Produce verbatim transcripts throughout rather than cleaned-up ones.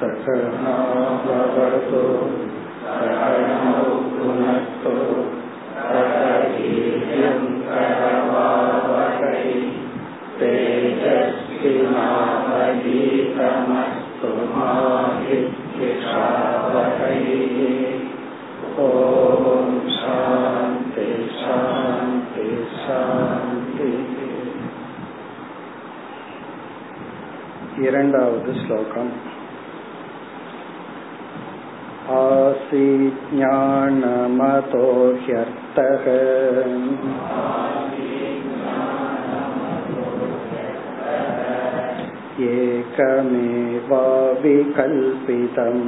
சகனா பவதோ சரணோ புனஸ்து சர்வதீயம் கரவாவகை தேஜஸ்வினாவதீதமஸ்து மா வித்யாவகை. ஓம் சாந்தி சாந்தி சாந்தி. இரண்டாவது ஸ்லோகம். ஆசீத் ஞானமதோ ஹ்யர்த்தஹ ஏகமேவ விகல்பிதம்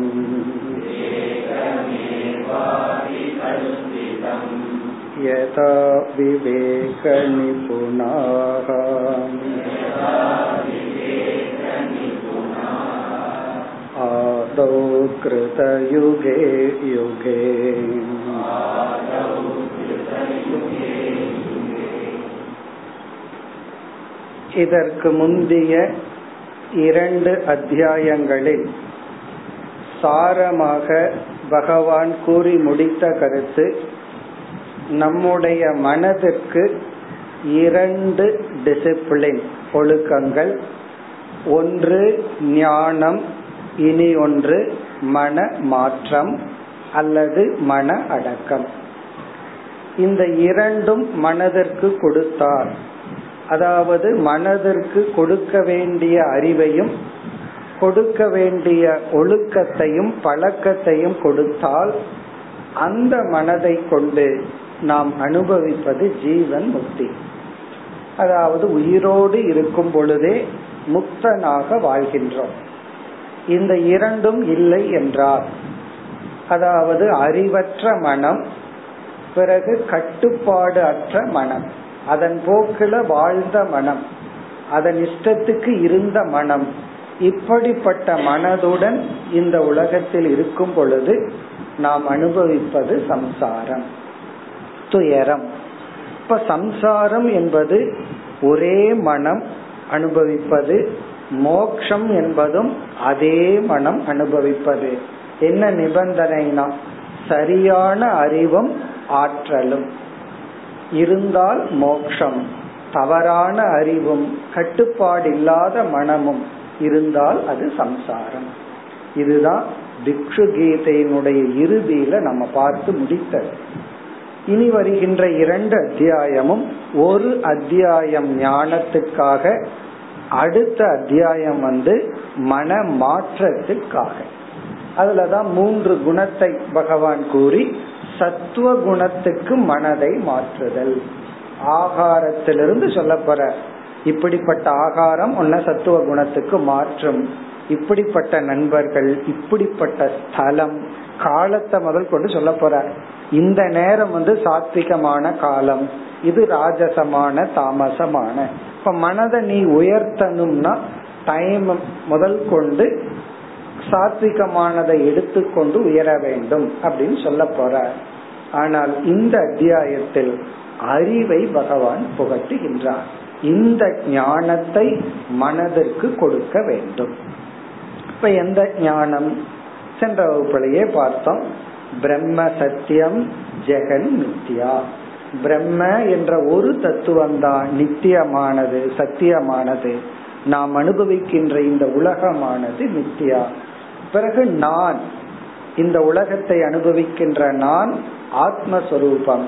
யதா விவேக நிபுணாஹ ஆதௌ கிருத யுகே யுகே. இதற்கு முந்திய இரண்டு அத்தியாயங்களில் சாரமாக பகவான் கூறி முடித்த கருத்து, நம்முடைய மனதிற்கு இரண்டு டிசிப்ளின் ஒழுக்கங்கள், ஒன்று ஞானம், இனி ஒன்று மன மாற்றம் அல்லது மன அடக்கம். இந்த இரண்டும் மனதிற்கு கொடுத்தார், அதாவது மனதிற்கு கொடுக்க வேண்டிய அறிவையும் கொடுக்க வேண்டிய ஒழுக்கத்தையும் பழக்கத்தையும் கொடுத்தால் அந்த மனதை கொண்டு நாம் அனுபவிப்பது ஜீவன் முக்தி, அதாவது உயிரோடு இருக்கும் பொழுதே முக்தனாக வாழ்கின்றோம். இந்த இரண்டும் இல்லை என்றால், அதாவது அறிவற்ற மனம், பிறகு கட்டுப்பாடு அற்ற மனம், அதன் போக்கில வாழ்ந்த மனம், அதன் இஷ்டத்துக்கு இருந்த மனம், இப்படிப்பட்ட மனதுடன் இந்த உலகத்தில் இருக்கும் பொழுது நாம் அனுபவிப்பது சம்சாரம், துயரம். இப்ப சம்சாரம் என்பது ஒரே மனம் அனுபவிப்பது, மோக்ஷம் என்பதும் அதே மனம் அனுபவிப்பது. என்ன நிபந்தனைனா சரியான அறிவும் ஆற்றலும் இருந்தால் மோக்ஷம், தவறான அறிவும் கட்டுப்பாடில்லாத மனமும் இருந்தால் அது சம்சாரம். இதுதான் திக்ஷு கீதையினுடைய இறுதியில நம்ம பார்த்து முடித்தது. இனி வருகின்ற இரண்டு அத்தியாயமும், ஒரு அத்தியாயம் ஞானத்துக்காக, அடுத்த அத்தியாயம் வந்து மன மாற்றத்திற்காக. அதுலதான் மூன்று குணத்தை பகவான் கூறி சத்துவ குணத்துக்கு மனதை மாற்றுதல். ஆகாரத்திலிருந்து சொல்ல போற, இப்படிப்பட்ட ஆகாரம் உன்ன சத்துவ குணத்துக்கு மாற்றும், இப்படிப்பட்ட நண்பர்கள், இப்படிப்பட்ட ஸ்தலம், காலத்தை முதல் கொண்டு சொல்ல போற. இந்த நேரம் வந்து சாத்விகமான காலம், இது ராஜசமான தாமசமான. இப்ப மனதை நீ உயர்த்தணும்னா டைம் முதல் கொண்டு சாத்விகமானதை எடுத்துக்கொண்டு உயர வேண்டும் அப்படின்னு சொல்ல போற. ஆனால் இந்த அத்தியாயத்தில் அறிவை பகவான் புகட்டுகின்றார், இந்த ஞானத்தை மனதிற்கு கொடுக்க வேண்டும். இப்ப எந்த ஞானம்? சென்ற வகுப்பிலேயே பார்த்தோம், பிரம்ம சத்தியம் ஜெகன் மித்யா. பிரம்ம என்ற ஒரு தத்துவம்தான் நித்தியமானது, சத்தியமானது. நாம் அனுபவிக்கின்ற இந்த உலகமானது மித்யா. பிறகு நான், இந்த உலகத்தை அனுபவிக்கின்ற நான் ஆத்மஸ்வரூபம்,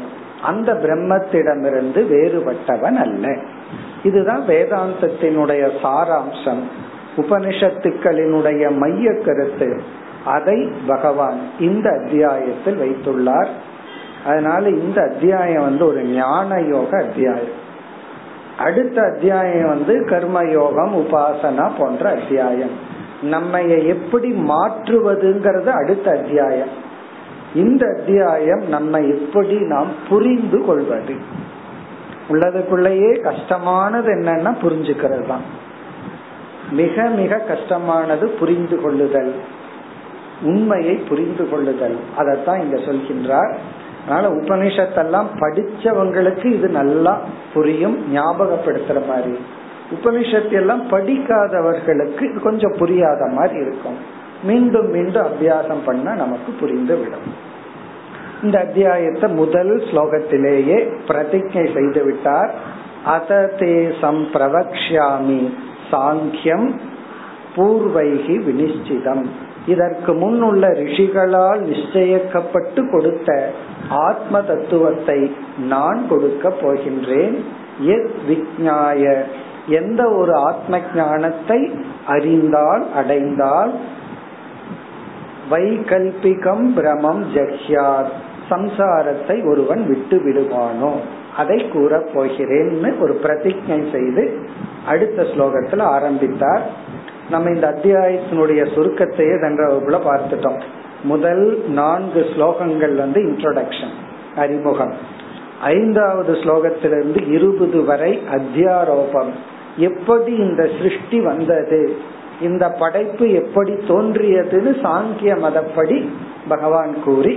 அந்த பிரம்மத்திடமிருந்து வேறுபட்டவன் அல்ல. இதுதான் வேதாந்தத்தினுடைய சாராம்சம், உபனிஷத்துக்களினுடைய மைய கருத்து. அதை பகவான் இந்த அத்தியாயத்தில் வைத்துள்ளார். அதனால இந்த அத்தியாயம் வந்து ஒரு ஞான யோக அத்தியாயம். அடுத்த அத்தியாயம் வந்து கர்மயோகம், உபாசனா போன்ற அத்தியாயம். நம்ம எப்படி மாற்றுவதுங்கிறது அடுத்த அத்தியாயம். இந்த அத்தியாயம் நம்ம எப்படி நாம் புரிந்து கொள்வது, உள்ளதுக்குள்ளேயே கஷ்டமானது என்னன்னா புரிஞ்சுக்கிறது தான். மிக மிக கஷ்டமானது புரிந்து கொள்ளுதல், உண்மையை புரிந்து கொள்ளுதல். அதத்தான் இங்க சொல்கின்றார். அதனால உபனிஷத்தெல்லாம் படிச்சவங்களுக்கு இது நல்லா புரியும், ஞாபகப்படுத்துற மாதிரி. உபனிஷத்து எல்லாம் படிக்காதவர்களுக்கு இது கொஞ்சம் புரியாத மாதிரி இருக்கும். மீண்டும் மீண்டும் அபியாசம் பண்ண நமக்கு புரிந்து விடும். இந்த அத்தியாயத்தை முதல் ஸ்லோகத்திலேயே பிரதிஜை செய்து விட்டார். அததே சம்பிரவக்ஷ்யாமி சாங்கியம் பூர்வைகி விநிஷ்டிதம். இதற்கு முன் உள்ள ரிஷிகளால் நிச்சயிக்கப்பட்டு கொடுத்த ஆத்ம தத்துவத்தை நான் கொடுக்க போகின்றேன். எத் விக்ஞாய, எந்த ஒரு ஆத்ம ஞானத்தை அறிந்தால் அடைந்தால், வைகல்பிகம் பிரமம் ஜக்யார், சம்சாரத்தை ஒருவன் விட்டு விடுவானோ அதை கூற போகிறேன்னு ஒரு பிரதிஜை செய்து அடுத்த ஸ்லோகத்துல ஆரம்பித்தார். நம்ம இந்த அத்தியாயத்தினுடைய சுருக்கத்தையே சென்ற வகுப்புல பார்த்துட்டோம். முதல் நான்கு ஸ்லோகங்கள் வந்து இன்ட்ரோடக்ஷன், அறிமுகம். ஐந்தாவது ஸ்லோகத்திலிருந்து இருபது வரை அத்தியாரோபம், எப்படி இந்த சிருஷ்டி வந்தது, இந்த படைப்பு எப்படி தோன்றியதுன்னு சாங்கிய மதப்படி பகவான் கூறி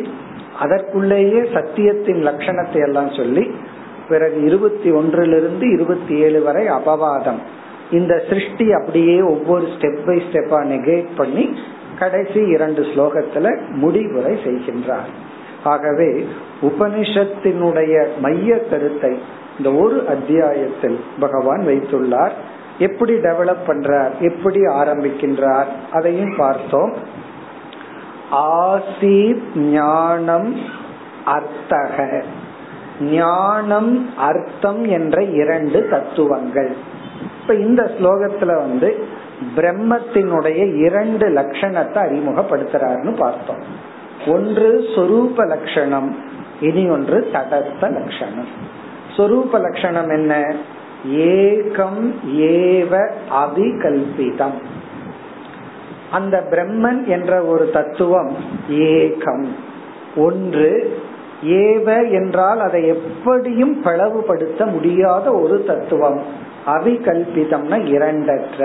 அதற்குள்ளேயே சத்தியத்தின் லட்சணத்தை எல்லாம் சொல்லி, பிறகு இருபத்தி ஒன்றிலிருந்து இருபத்தி ஏழு வரை அபவாதம், இந்த சிருஷ்டி அப்படியே ஒவ்வொரு ஸ்டெப் பை ஸ்டெப்பா நெகேட் பண்ணி கடைசி இரண்டு ஸ்லோகத்துல முடிவுரை செய்கின்றார். ஆகவே உபனிஷத்தினுடைய மைய கருத்தை இந்த ஒரு அத்தியாயத்தில் பகவான் வைத்துள்ளார். எப்படி டெவலப் பண்றார், எப்படி ஆரம்பிக்கின்றார் அதையும் பார்த்தோம். ஆசீத் ஞானம் அர்த்தக, ஞானம் அர்த்தம் என்ற இரண்டு தத்துவங்கள். இப்ப இந்த ஸ்லோகத்துல வந்து பிரம்மத்தினுடைய இரண்டு லட்சணத்தை அறிமுகப்படுத்துறாருன்னு பார்த்தோம். ஒன்று சொரூப லட்சணம், இனி ஒன்று தடஸ்த லட்சணம். சொரூப லட்சணம் என்ன? ஏகம் ஏவ அவிகல்பிதம், அந்த பிரம்மன் என்ற ஒரு தத்துவம் ஏகம், ஒன்று. ஏவ என்றால் அதை எப்படியும் பிளவுபடுத்த முடியாத ஒரு தத்துவம். அவிகல்பிதம்னா இரண்டற்ற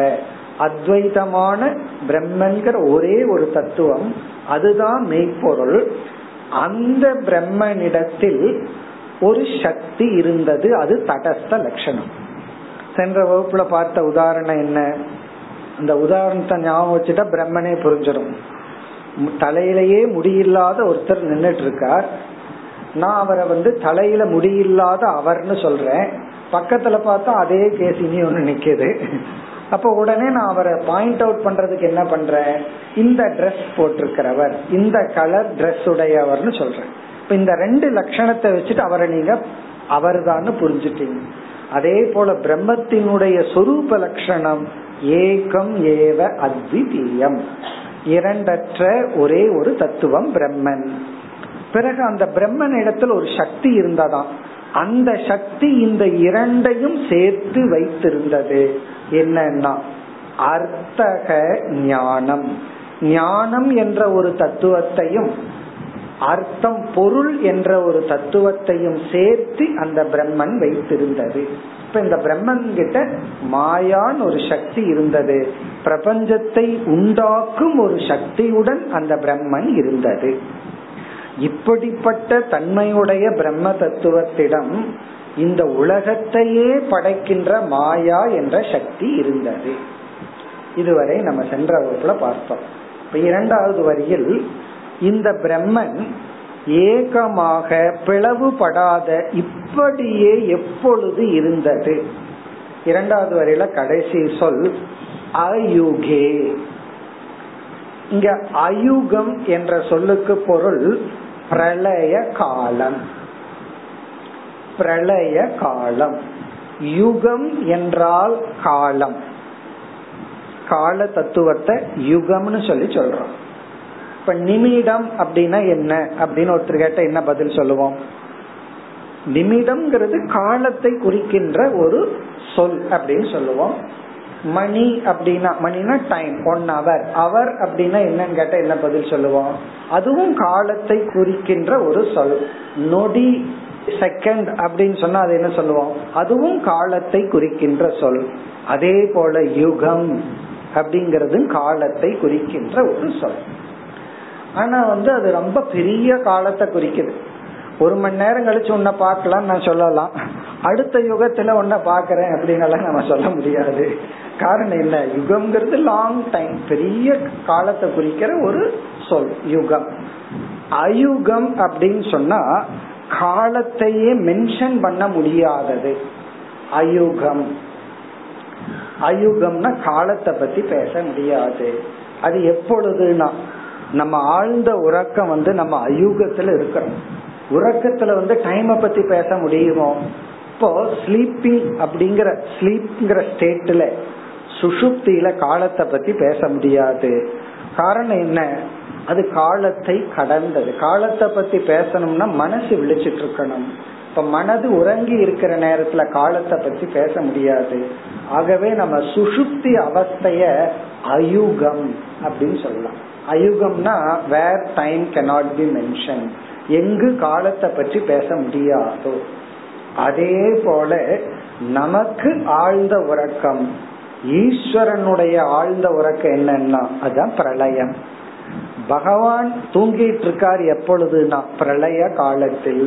அத்வைதமான பிரம்மன்கிற ஒரே ஒரு தத்துவம், அதுதான் மெய்ப்பொருள். அந்த பிரம்மனிடத்தில் ஒரு சக்தி இருந்தது, அது தடஸ்த லட்சணம். சென்ற வகுப்புல பார்த்த உதாரணம் என்ன? அந்த உதாரணத்தை ஞாபகம் வச்சுட்டா பிரம்மனே புரிஞ்சிடும். தலையிலேயே முடியில்லாத ஒருத்தர் நின்றுட்டு இருக்கார். நான் அவரை வந்து தலையில முடியில்லாத அவர்னு சொல்றேன், பக்கத்துல பார்த்தா அதே கேஸ் இனி ஒண்ணு நிக்குது. அப்ப உடனே நான் அவரை பாயிண்ட் அவுட் பண்றதுக்கு என்ன பண்றேன், இந்த ட்ரெஸ் போட்டிருக்கிறவர், இந்த கலர் ட்ரெஸ் உடையவர்னு சொல்றேன். இப்ப இந்த ரெண்டு லட்சணத்தை வச்சுட்டு அவரை நீங்க அவர்தான் புரிஞ்சுட்டீங்க. அதே போல பிரம்மத்தினுடைய சொரூப லட்சணம் ஏகம் ஏவ அத்விதீயம், இரண்டற்ற ஒரே ஒரு தத்துவம் பிரம்மன். பிறகு அந்த பிரம்மன் இடத்துல ஒரு சக்தி இருந்ததாம், அந்த சக்தி இந்த இரண்டையும் சேர்த்து வைத்திருந்தது. என்னன்னா அர்த்தக ஞானம், ஞானம் என்ற ஒரு தத்துவத்தையும் அர்த்தம் பொருள் என்ற ஒரு தத்துவத்தையும் சேர்த்து அந்த பிரம்மன் வைத்திருந்தது. இப்ப இந்த பிரம்மன் கிட்ட மாயான் ஒரு சக்தி இருந்தது, பிரபஞ்சத்தை உண்டாக்கும் ஒரு சக்தியுடன் அந்த பிரம்மன் இருந்தது. இப்படிப்பட்ட தன்மையுடைய பிரம்ம தத்துவத்திடம் இந்த உலகத்தையே படைக்கின்ற மாயா என்ற சக்தி இருந்தது. இதுவரை நம்ம சென்ற வகுப்புல பார்த்தோம். இரண்டாவது வரியில் இந்த பிரம்மன் ஏகமாக பிளவுபடாத இப்படியே எப்பொழுது இருந்தது. இரண்டாவது வரையில கடைசி சொல் அயுகே. இங்க அயுகம் என்ற சொல்லுக்கு பொருள் பிரளய காலம். பிரளய காலம், யுகம் என்றால் காலம், கால தத்துவத்தை யுகம்னு சொல்லி சொல்றோம். இப்ப நிமிடம் அப்படின்னா என்ன அப்படின்னு ஒருத்தர் கேட்ட என்ன பதில் சொல்லுவோம்? நிமிடம்ங்கிறது காலத்தை குறிக்கின்ற ஒரு சொல் அப்படின்னு சொல்லுவோம். மணி அப்படின்னா, மணினா டைம், ஒன் அவர். அவர் அப்படின்னா என்னன்னு கேட்டா என்ன பதில் சொல்லுவோம்? அதுவும் காலத்தை குறிக்கின்ற ஒரு சொல். நொடி, செகண்ட் அப்படின்னு சொன்னா அது என்ன சொல்லுவோம்? அதுவும் காலத்தை குறிக்கின்ற சொல். அதே போல யுகம் அப்படிங்கறது காலத்தை குறிக்கின்ற ஒரு சொல். ஆனா வந்து அது ரொம்ப பெரிய காலத்தை குறிக்குது. ஒரு மணி நேரம் கழிச்சு உன்ன பாக்கலாம் நான் சொல்லலாம், அடுத்த யுகத்துல ஒன்ன பாக்கிறேன் அப்படின்னு நம்ம சொல்ல முடியாது. காரணம் என்ன, யுகம்ங்கிறது லாங் டைம், பெரிய காலத்தை குறிக்கிற ஒரு சொல் யுகம். அயுகம் அப்படின்னு சொன்னா காலத்தையே மென்ஷன் பண்ண முடியாதது அயுகம். அயுகம்னா காலத்தை பத்தி பேச முடியாது. அது எப்பொழுதுனா நம்ம ஆழ்ந்த உறக்கம் வந்து நம்ம அயுகத்துல இருக்கிறோம். உறக்கத்துல வந்து டைமை பத்தி பேச முடியுமோ? இப்போ ஸ்லீப்பிங் அப்படிங்கிற ஸ்லீப்ங்கிற ஸ்டேட்ல சுஷுப்தியில காலத்தை பத்தி பேச முடியாது. காரணம் என்ன, அது காலத்தை கடந்தது. காலத்தை பத்தி பேசணும்னா மனசு விழிச்சிட்டு இருக்கணும். இப்ப மனது உறங்கி இருக்கிற நேரத்துல காலத்தை பத்தி பேச முடியாது. ஆகவே நம்ம சுஷுப்தி அவஸ்தைய அயுகம் அப்படின்னு சொல்லலாம். அயுகம்னா where time cannot be mentioned, எங்கு காலத்தை பற்றி பேச முடியாதோ. அதே போல நமக்கு ஆழ்ந்த உறக்கம், ஈஸ்வரனுடைய ஆழ்ந்த உறக்கம் என்னன்னா அதுதான் பிரளயம். பகவான் தூங்கிட்டு இருக்கார் எப்பொழுதுனா பிரளய காலத்தில்.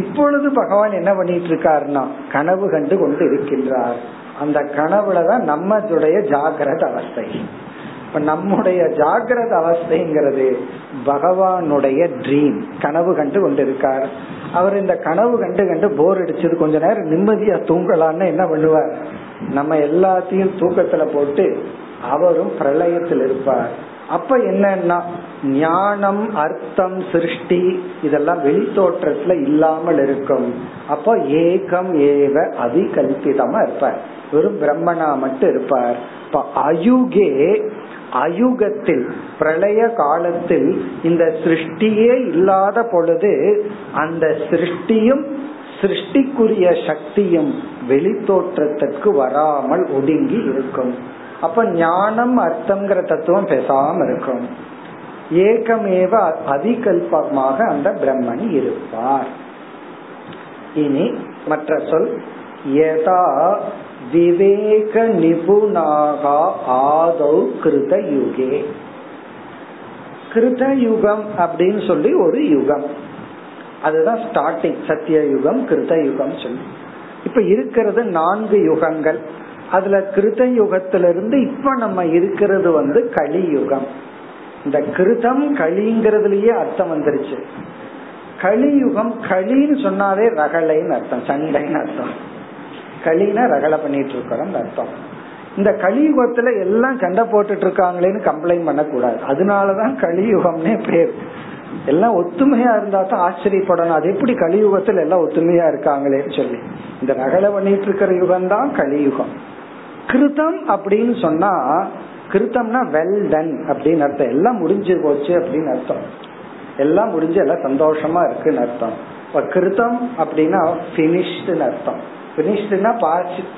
இப்பொழுது பகவான் என்ன பண்ணிட்டு இருக்காருன்னா கனவு கண்டு கொண்டு இருக்கின்றார். அந்த கனவுலதான் நம்மளுடைய ஜாகிரத அவஸ்தை. இப்ப நம்முடைய ஜாகிரத அவஸ்தைங்கிறது பகவானுடைய ட்ரீம், கனவு கண்டு கொண்டு இருக்கார். அவர் இந்த கனவு கண்டு கண்டு போர் அடிச்சது, கொஞ்ச நேரம் நிம்மதியா தூங்கலான்னு என்ன பண்ணுவார், நம்ம எல்லாத்தையும் தூக்கத்துல போட்டு அவரும் பிரளயத்தில் இருப்பார். அப்ப என்னன்னா ஞானம், அர்த்தம், சிருஷ்டி இதெல்லாம் வெளி தோற்றத்துல இல்லாமல் இருக்கும். அப்போ ஏகம் ஏவ அவிகல்பிதமா இருப்பார், வெறும் பிரம்மனா மட்டும் இருப்பார். இப்ப அயுகே, அயுகத்தில் பிரளய காலத்தில் இந்த சிருஷ்டியே இல்லாத பொழுது அந்த சிருஷ்டியும் சிருஷ்டிக்குரிய சக்தியும் வெளி தோற்றத்திற்கு வராமல் ஒடுங்கி இருக்கும். அப்ப ஞானம், அர்த்தம்ங்கிற தத்துவம் பேசாம இருக்கும். ஏகமேவ அதிகல்பமாக அந்த பிரம்மன் இருப்பார். இனி மற்ற சொல் யதா விவேக நிபுணாகா ஆதௌ கிருத யுகே. கிருத யுகம் அப்படின்னு சொல்லி ஒரு யுகம், அதுதான் ஸ்டார்டிங். சத்திய யுகம், கிருத யுகம் சொல்லி இப்ப இருக்கிறது நான்கு யுகங்கள். அதுல கிருத யுகத்திலிருந்து இப்ப நம்ம இருக்கிறது வந்து கலியுகம். இந்த கிருதம் கலிங்கிறதுலயே அர்த்தம் வந்துருச்சு. கலியுகம், களின்னு சொன்னாலே ரகலைன்னு அர்த்தம், சண்டைன்னு அர்த்தம். களினா ரகலை பண்ணிட்டு இருக்கிறோம் அர்த்தம். இந்த கலியுகத்துல எல்லாம் சண்டை போட்டுட்டு இருக்காங்களேன்னு கம்ப்ளைண்ட் பண்ண கூடாது. அதனாலதான் கலியுகம்னே பேர். எல்லாம் ஒத்துமையா இருந்தா தான் ஆச்சரியப்படணும், அது எப்படி கலியுகத்துல எல்லாம் ஒத்துமையா இருக்காங்களேன்னு சொல்லி. இந்த ரகலை பண்ணிட்டு இருக்கிற யுகம் தான் கலியுகம். கிருதம் அப்படின்னு சொன்னா, கிருத்தம்னா வெல் டன் அப்படின்னு அர்த்தம். எல்லாம் முடிஞ்சு போச்சு அப்படின்னு அர்த்தம், எல்லாம் முடிஞ்சு எல்லாம் சந்தோஷமா இருக்குன்னு அர்த்தம். இப்ப கிருத்தம் அப்படின்னா பினிஷ்டுன்னு அர்த்தம். பினிஷ்டுனா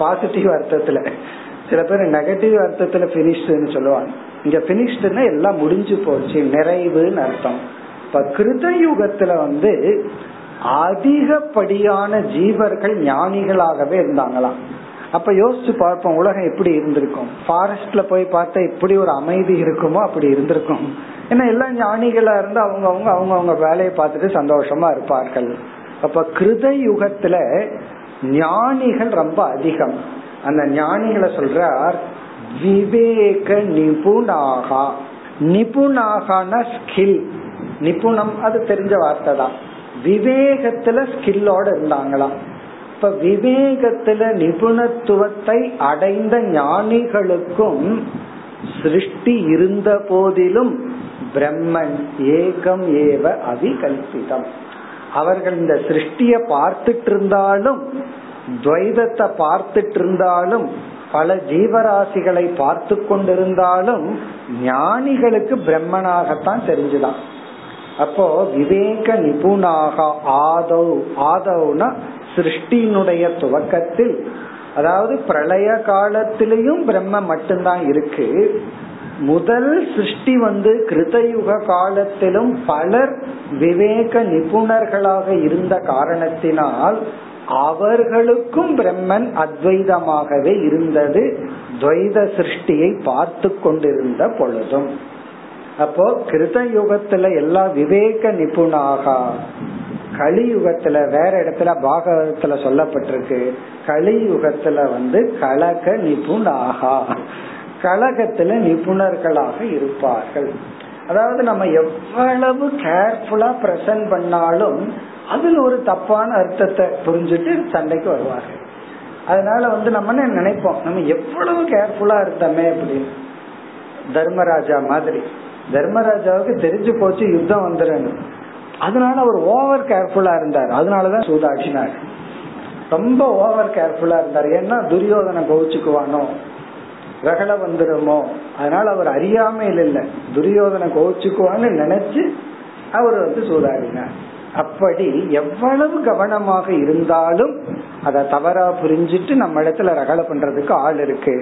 பாசிட்டிவ் அர்த்தத்துல, சில பேர் நெகட்டிவ் அர்த்தத்துல பினிஷ்டுன்னு சொல்லுவாங்க. இங்க பினிஷ்டுன்னா எல்லாம் முடிஞ்சு போச்சு, நிறைவுன்னு அர்த்தம். இப்ப கிருத யுகத்துல வந்து அதிகப்படியான ஜீவர்கள் ஞானிகளாகவே இருந்தாங்களாம். அப்ப யோசிச்சு பார்ப்போம் உலகம் எப்படி இருந்திருக்கும். ஃபாரஸ்ட்ல போய் பார்த்தா எப்படி ஒரு அமைதி இருக்குமோ அப்படி இருந்திருக்கும். ஏன்னா எல்லாம் ஞானிகளா இருந்து அவங்க அவங்க அவங்க அவங்க வேலையை பார்த்துட்டு சந்தோஷமா இருப்பார்கள். அப்ப கிருத யுகத்துல ஞானிகள் ரொம்ப அதிகம். அந்த ஞானிகளை சொல்றார் விவேக நிபுணாகா. நிபுணாகான ஸ்கில், நிபுணம் அது தெரிஞ்ச வார்த்தை தான். விவேகத்துல ஸ்கில்லோட இருந்தாங்களாம். இப்ப விவேகத்துல நிபுணத்துவத்தை அடைந்த ஞானிகளுக்கும் சிருஷ்டி இருந்த போதிலும் பிரம்மன் ஏகம் ஏவ அவிகல்பிதம். அவர்கள் இந்த சிருஷ்டிய பார்த்துட்டு இருந்தாலும், துவைதத்தை பார்த்துட்டு இருந்தாலும், பல ஜீவராசிகளை பார்த்து கொண்டிருந்தாலும் ஞானிகளுக்கு பிரம்மனாகத்தான் தெரிஞ்சுதான். அப்போ விவேக நிபுணாக ஆதௌ, ஆதௌனா சிருஷ்டியினுடைய துவக்கத்தில், அதாவது பிரளய காலத்திலையும் பிரம்ம மட்டும்தான் இருக்கு. முதல் சிருஷ்டி வந்து கிருதயுக காலத்திலும் பலர் விவேக நிபுணர்களாக இருந்த காரணத்தினால் அவர்களுக்கும் பிரம்மன் அத்வைதமாகவே இருந்தது, துவைத சிருஷ்டியை பார்த்து கொண்டிருந்த பொழுதும். அப்போ கிருதயுகத்துல எல்லா விவேக நிபுணாக கலியுகத்துல வேற இடத்துல பாகவதத்துல சொல்லப்பட்டிருக்கு, கலியுகத்துல வந்து கலக நிபுணாகா, கலகத்துல நிபுணர்களாக இருப்பார்கள். அதாவது நம்ம எவ்வளவு கேர்ஃபுல்லா பிரசன்ட் பண்ணாலும் அதுல ஒரு தப்பான அர்த்தத்தை புரிஞ்சுட்டு சண்டைக்கு வருவார்கள். அதனால வந்து நம்ம நினைப்போம், நம்ம எவ்வளவு கேர்ஃபுல்லா இருந்தோமே அப்படின்னு. தர்மராஜா மாதிரி, தர்மராஜாவுக்கு தெரிஞ்சு போச்சு யுத்தம் வந்துடணும், அதனால அவர் ஓவர் கேர்ஃபுல்லா இருந்தார். அதனாலதான் சூதாடினார், ரொம்ப ஓவர் கேர்ஃபுல்லா இருந்தார். ஏன்னா துரியோதனை கோவிச்சுக்குவானோ, ரகல வந்துடுமோ, அதனால அவர் அறியாமையில் இல்லை, துரியோதனை கோவிச்சுக்குவான்னு நினைச்சு அவர் வந்து சூதாடினார். அப்படி எவ்வளவு கவனமாக இருந்தாலும் அத தவறா புரிஞ்சிட்டு நம்ம இடத்துல ரகல பண்றதுக்கு ஆள் இருக்கு.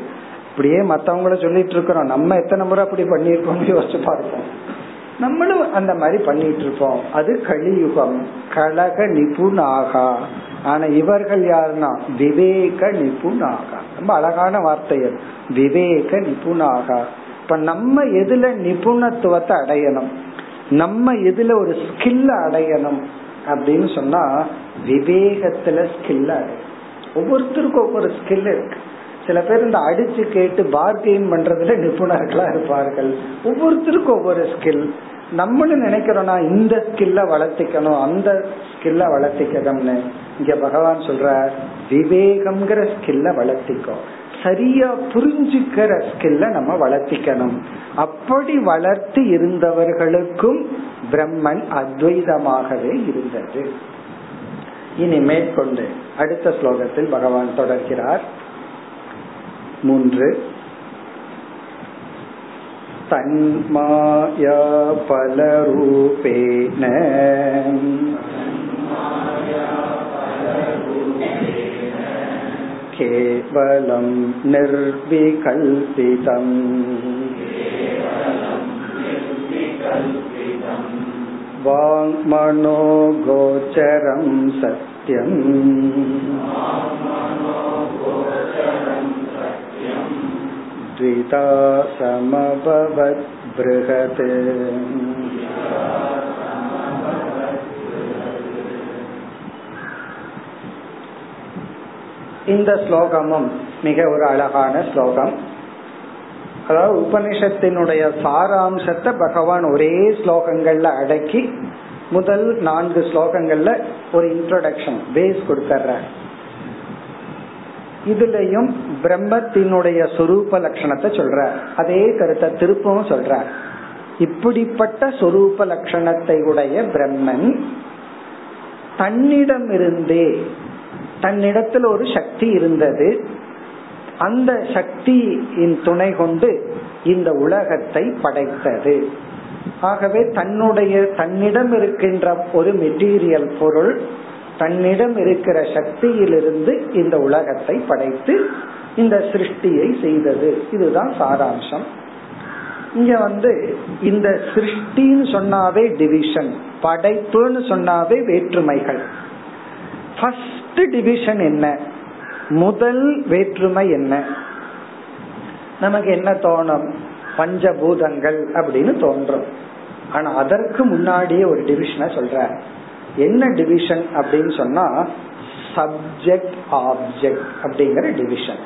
இப்படியே மத்தவங்கள சொல்லிட்டு இருக்கிறோம், நம்ம எத்தனை முறை அப்படி பண்ணிருக்கோம் யோசிச்சு பார்ப்போம். நம்மளும் அந்த மாதிரி பண்ணிட்டு இருப்போம். அது கலியுகம், கலக நிபுணாகா. ஆனா இவர்கள் யாருன்னா விவேக நிபுணாகா. ரொம்ப அழகான வார்த்தைகள், விவேக நிபுணாகா. இப்ப நம்ம எதுல நிபுணத்துவத்தை அடையணும், நம்ம எதுல ஒரு ஸ்கில்ல அடையணும் அப்படின்னு சொன்னா விவேகத்துல ஸ்கில்ல அடையணும். ஒவ்வொருத்தருக்கும் ஒவ்வொரு ஸ்கில் இருக்கு. சில பேர் இந்த அடிச்சு கேட்டு பார்கெயின் பண்றதுல நிபுணர்களா இருப்பார்கள். ஒவ்வொருத்தருக்கும் ஒவ்வொரு ஸ்கில். நம்மளும் நினைக்கிறோம்னா இந்த ஸ்கில்ல வளர்த்திக்கணும், அந்த ஸ்கில்ல வளர்த்திக்கணும்னு. இங்க பகவான் சொல்ற விவேகம்ங்கிற ஸ்கில்ல வளர்த்திக்கோ, சரியா புரிஞ்சுக்கிற ஸ்கில்ல நம்ம வளர்த்திக்கணும். அப்படி வளர்த்தி இருந்தவர்களுக்கும் பிரம்மன் அத்வைதமாகவே இருந்தது. இனி மேற்கொண்டு அடுத்த ஸ்லோகத்தில் பகவான் தொடர்கிறார். மூன்று, தன்மாயா பலரூபேன கேவலம் நிர்விகல்பிதம். வாங்மனோ கோச்சரம் சத்யம் த்விதா சமபவத் ப்ருஹத். இந்த ஸ்லோகமும் மிக ஒரு அழகான ஸ்லோகம். அதாவது உபனிஷத்தினுடைய சாராம்சத்தை பகவான் ஒரே ஸ்லோகங்கள்ல அடக்கி முதல் நான்கு ஸ்லோகங்கள்ல ஒரு இன்ட்ரோடக்ஷன் பேஸ் கொடுத்துறார். இதுலயும் பிரம்மத்தினுடைய சொரூப லட்சணத்தை சொல்ற அதே கருத்தை திருப்பவும் சொல்ற. இப்படிப்பட்ட சொரூப லட்சணத்தை உடைய பிரம்மன் தன்னிடம் இருந்தே, தன்னிடத்துல ஒரு சக்தி இருந்தது, அந்த சக்தியின் துணை கொண்டு இந்த உலகத்தை படைத்தது. ஆகவே தன்னுடைய தன்னிடம் இருக்கின்ற ஒரு மெட்டீரியல் பொருள் தன்னிடம் இருக்கிற சக்தியிலிருந்து இந்த உலகத்தை படைத்து இந்த சிருஷ்டியை செய்தது. இதுதான் சாராம்சம். இங்க வந்து இந்த சிருஷ்டின்னு சொன்னாவே டிவிஷன், படைப்புன்னு சொன்னாவே வேற்றுமைகள். ஃபர்ஸ்ட் டிவிஷன் என்ன, முதல் வேற்றுமை என்ன? நமக்கு என்ன தோணும், பஞ்சபூதங்கள் அப்படின்னு தோன்றும். ஆனா அதற்கு முன்னாடியே ஒரு டிவிஷனை சொல்ற. என்ன டிவிஷன் அப்படின்னு சொன்னா சப்ஜெக்ட் ஆப்ஜெக்ட் அப்படிங்கிற டிவிஷன்.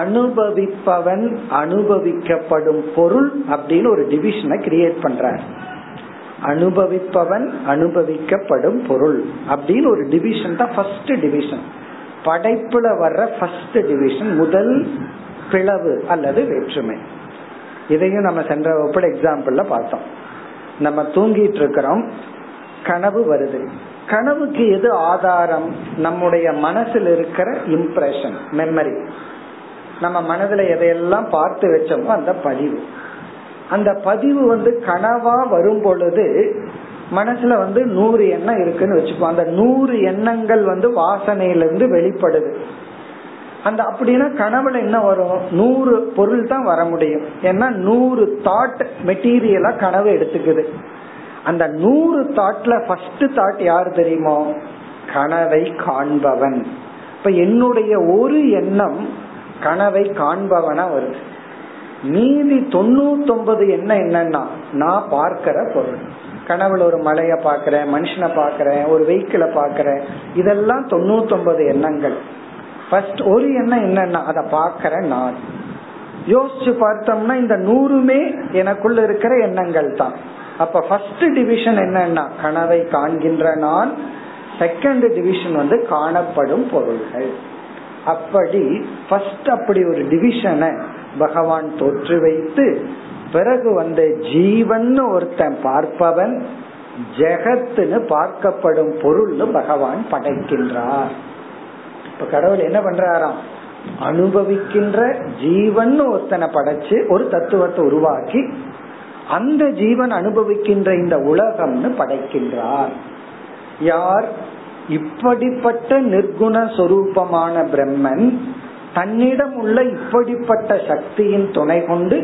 அனுபவிப்பவன், அனுபவிக்கப்படும் பொருள் அப்படின்னு ஒரு டிவிஷனை கிரியேட் பண்றார். அனுபவிப்பவன், அனுபவிக்கப்படும் பொருள் அப்படின்னு ஒரு டிவிஷன் தான் ஃபர்ஸ்ட் டிவிஷன். படைப்புல வர்ற ஃபர்ஸ்ட் டிவிஷன் முதல் பிளவு அல்லது வேற்றுமை. இதையும் நம்ம சென்ற வகுப்புல எக்ஸாம்பிள்ல பார்த்தோம். நம்ம தூங்கிட்டு இருக்கிறோம், கனவு வருது. கனவுக்கு எது ஆதாரம்? நம்முடைய மனசுல இருக்கிற இம்ப்ரெஷன், மெமரி. நம்ம மனதுல எதையெல்லாம் பார்த்து வச்சோமோ அந்த பதிவு. அந்த பதிவு வந்து கனவா வரும் பொழுது மனசுல வந்து நூறு எண்ணம் இருக்குன்னு வச்சுப்போம். அந்த நூறு எண்ணங்கள் வந்து வாசனையிலிருந்து வெளிப்படுது. அந்த அப்படின்னா கனவுல என்ன வரும், நூறு பொருள் தான் வர முடியும். ஏன்னா நூறு தாட் மெட்டீரியலா கனவு எடுத்துக்குது. அந்த நூறு தாட்ல ஃபர்ஸ்ட் தாட் யாரு தெரியுமோ, கனவை காண்பவன். இப்ப என்னுடைய ஒரு எண்ணம் கனவை காண்பவனா வருது. மீதி தொண்ணூத்தி ஒன்பது எண்ணம் என்னன்னா நான் பார்க்கிற பொருள். கனவுல ஒரு மலைய பாக்கிறேன், மனுஷனை பாக்கிறேன், ஒரு வெஹிக்கிளை பாக்கிறேன், இதெல்லாம் தொண்ணூத்தி ஒன்பது எண்ணங்கள். ஃபர்ஸ்ட் ஒரு எண்ணம் என்னன்னா அதை பாக்கிறேன் நான். யோசிச்சு பார்த்தோம்னா இந்த நூறுமே எனக்குள்ள இருக்கிற எண்ணங்கள் தான். அப்ப ஃபர்ஸ்ட் டிவிஷன் என்னன்னா கனவை காண்கின்ற நான். செகண்ட் டிவிஷன் வந்து காணப்படும் பொருள்கள். அப்படி ஃபர்ஸ்ட் அப்படி ஒரு டிவிஷனை பகவான் தோற்று வைத்து பிறகு வந்து ஜீவன் ஒருத்தன் பார்ப்பவன், ஜெகத்துன்னு பார்க்கப்படும் பொருள்னு பகவான் படைக்கின்றார். இப்ப கடவுள் என்ன பண்றாராம், அனுபவிக்கின்ற ஜீவன் ஒருத்தனை படைச்சு ஒரு தத்துவத்தை உருவாக்கி அந்த ஜீவன் அனுபவிக்கின்ற இந்த உலகம்னு படைக்கின்றார். யார்? இப்படிப்பட்ட நிர்குண சொரூபமான பிரம்மன் தன்னிடம் உள்ள இப்படிப்பட்ட சக்தியின் துணை கொண்டு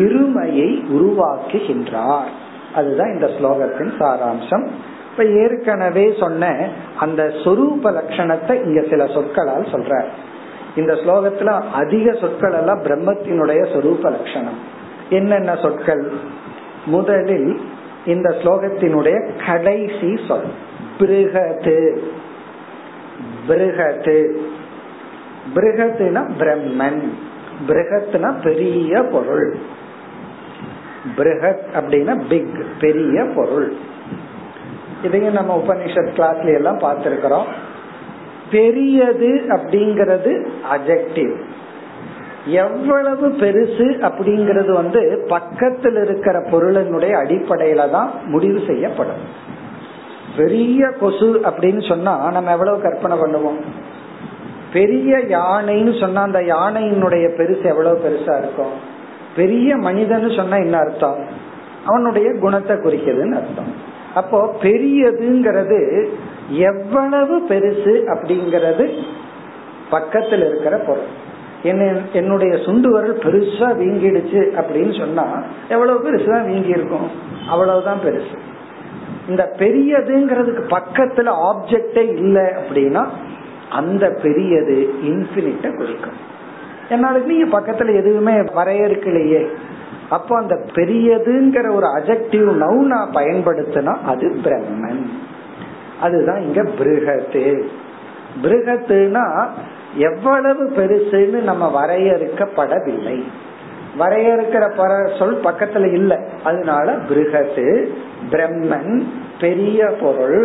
இருமையை உருவாக்குகின்றார். அதுதான் இந்த ஸ்லோகத்தின் சாராம்சம். இப்ப ஏற்கனவே சொன்ன அந்த சொரூப லட்சணத்தை இங்க சில சொற்களால் சொல்ற. இந்த ஸ்லோகத்துல அதிக சொற்கள் எல்லாம் பிரம்மத்தினுடைய சொரூப லட்சணம். என்னென்ன சொற்கள்? முதலில் இந்த ஸ்லோகத்தினுடைய கடைசி சொல் பிருகது. பிருகது பிருகத்னா பிரம்மன், பிருகத்னா பெரிய பொருள், பிருகத் அப்படின்னா பிக், பெரிய பொருள். இதையும் நம்ம உபனிஷத் கிளாஸ்ல எல்லாம் பார்த்திருக்கிறோம். பெரியது அப்படிங்கிறது அட்ஜெக்டிவ். எவ்வளவு பெருசு அப்படிங்கிறது வந்து பக்கத்தில் இருக்கிற பொருளினுடைய அடிப்படையில தான் முடிவு செய்யப்படும். பெரிய கொசு அப்படின்னு சொன்னா நம்ம எவ்வளவு கற்பனை பண்ணுவோம்? பெரிய யானைன்னு சொன்னா அந்த யானையினுடைய பெருசு எவ்வளவு பெருசா இருக்கும். பெரிய மனிதன்னு சொன்னா என்ன அர்த்தம்? அவனுடைய குணத்தை குறிக்கிறதுன்னு அர்த்தம். அப்போ பெரியதுங்கிறது எவ்வளவு பெருசு அப்படிங்கிறது பக்கத்தில் இருக்கிற பொருள். என்ன என்னுடைய சுண்டு வரல் பெருசா வீங்கிடுச்சு அப்படின்னு சொன்னா எவ்வளவு பெருசுதான் வீங்கி இருக்கும், அவ்வளவுதான் பெருசு. இந்த பெரியதுங்கிறதுக்கு பக்கத்துல ஆப்ஜெக்டே இல்லை அப்படின்னா அந்த பெரியது இன்ஃபினிட்ட குறிக்கும். என்னாலுக்கு நீங்க பக்கத்துல எதுவுமே வரையறுக்கலையே. அப்போ அந்த பெரியதுங்கிற ஒரு அட்ஜெக்டிவ் நவுனா பயன்படுத்தினா அது பிரம்மன். அதுதான் இங்க பிருகத்து. பிருகத்துனா எவ்வளவு பெருசுன்னு நம்ம வரையறுக்கப்படவில்லை. வரையறுக்கிற பர சொல் பக்கத்துல இல்லை. அதனால பிருகத்து பிரம்மன் பெரிய பொருள்.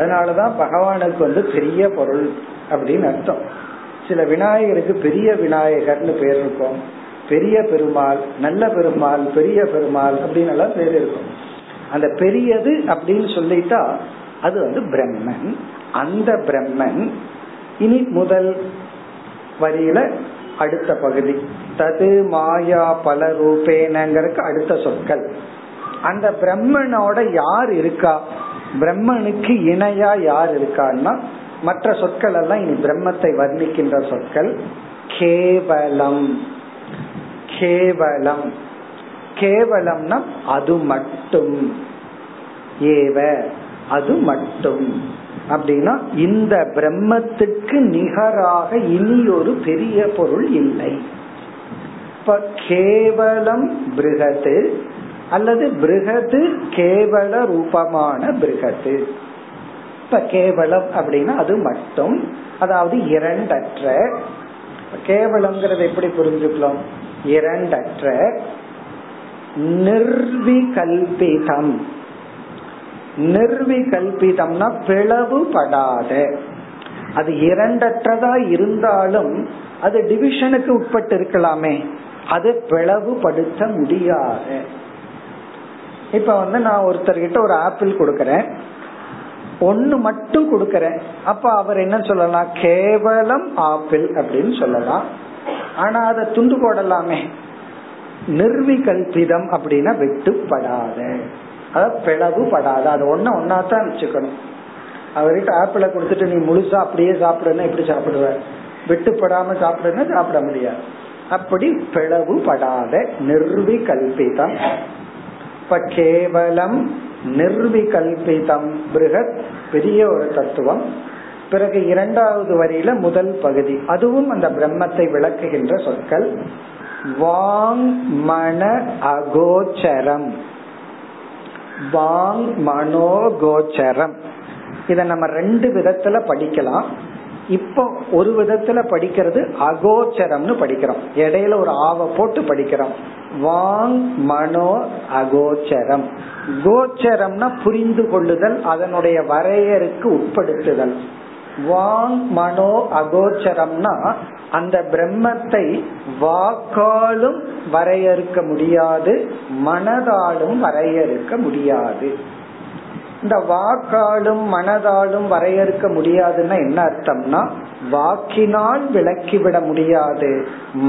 அதனாலதான் பகவானுக்கு வந்து பெரிய பொருள் அப்படின்னு அர்த்தம். சில விநாயகருக்கு பெரிய விநாயகர்னு பேர் இருக்கும், பெரிய பெருமாள், நல்ல பெருமாள், பெரிய பெருமாள் அப்படின்னு எல்லாம் பேர் இருக்கும். அந்த பெரியது அப்படின்னு சொல்லிட்டா அது வந்து பிரம்மன். அந்த பிரம்மன் இனி முதல் வரியில அடுத்த பகுதி தது மாயா பல ரூபேனங்கிறதுக்கு அடுத்த சொற்கள். அந்த பிரம்மனோட யார் இருக்கா, பிரம்மனுக்கு இணையா யார் இருக்கான்னா மற்ற சொற்கள் எல்லாம் இனி பிரம்மத்தை வர்ணிக்கின்ற சொற்கள். கேவலம். கேவலம் கேவலம்னா அது மட்டும். ஏவ அது மட்டும் அப்படின்னா இந்த பிரம்மத்துக்கு நிகராக இனி ஒரு பெரிய பொருள் இல்லை. இப்ப கேவலம் பிருகத்து அல்லது பிருகது கேவல ரூபமான பிருகது. இப்ப கேவலம் அப்படின்னா அது மட்டும், அதாவது இரண்டற்ற. கேவலம்ங்கிறது எப்படி புரிஞ்சுக்கலாம்? இரண்டற்ற, நிர்விகல்பிதம். நிர்விகல்பிதம்னா பிளவுபடாத. அது இரண்டற்றதா இருந்தாலும் அது டிவிஷனுக்கு உட்பட்டு இருக்கலாமே, அது பிளவுபடுத்த முடியாது. இப்ப வந்து நான் ஒருத்தர்கிட்ட ஒரு ஆப்பிள் கொடுக்கறேன், ஒன்னு மட்டும் கொடுக்கறேன். அப்ப அவர் என்ன சொல்லலாம்? கேவலம் ஆப்பிள் அப்படின்னு சொல்லலாம். ஆனா அதை துண்டு போடலாமே. நிர்விகல்பிதம் அப்படின்னா வெட்டுப்படாத, அதாவது பிளவுபடாத. அது ஒன்ன ஒன்னாத்தான் வச்சுக்கணும். அவர்கிட்ட ஆப்பிளை கொடுத்துட்டு நீ முழுசா அப்படியே சாப்பிடுன்னா எப்படி சாப்பிடுவ? வெட்டுப்படாம சாப்பிடுன்னா சாப்பிட முடியாது. அப்படி பிளவுபடாத நிர்விகல்பிதம். இப்ப கேவலம் நிர்விகல்பிதம் பிருகத் பெரிய ஒரு தத்துவம். பிறகு இரண்டாவது வரியில முதல் பகுதி அதுவும் அந்த பிரம்மத்தை விளக்குகின்ற சொற்கள். வாங் மன அகோச்சரம். வாங் மனோ கோச்சரம். இத நம்ம ரெண்டு விதத்துல படிக்கலாம். இப்போ ஒரு விதத்துல படிக்கிறது அகோச்சரம்னு படிக்கிறோம், இடையில ஒரு ஆவை போட்டு படிக்கிறோம். வாங் மனோ அகோச்சரம். கோச்சரம்னா புரிந்து கொள்ளுதல், அதனுடைய வரையறைக்கு உட்படுத்துதல். வாங் மனோ அகோச்சரம்னா அந்த பிரம்மத்தை வாக்காலும் வரையறுக்க முடியாது, மனதாலும் வரையறுக்க முடியாது. இந்த வாக்காலும் மனதாலும் வரையறுக்க முடியாதுன்னா என்ன அர்த்தம்னா, வாக்கினால் விளக்கிவிட முடியாது,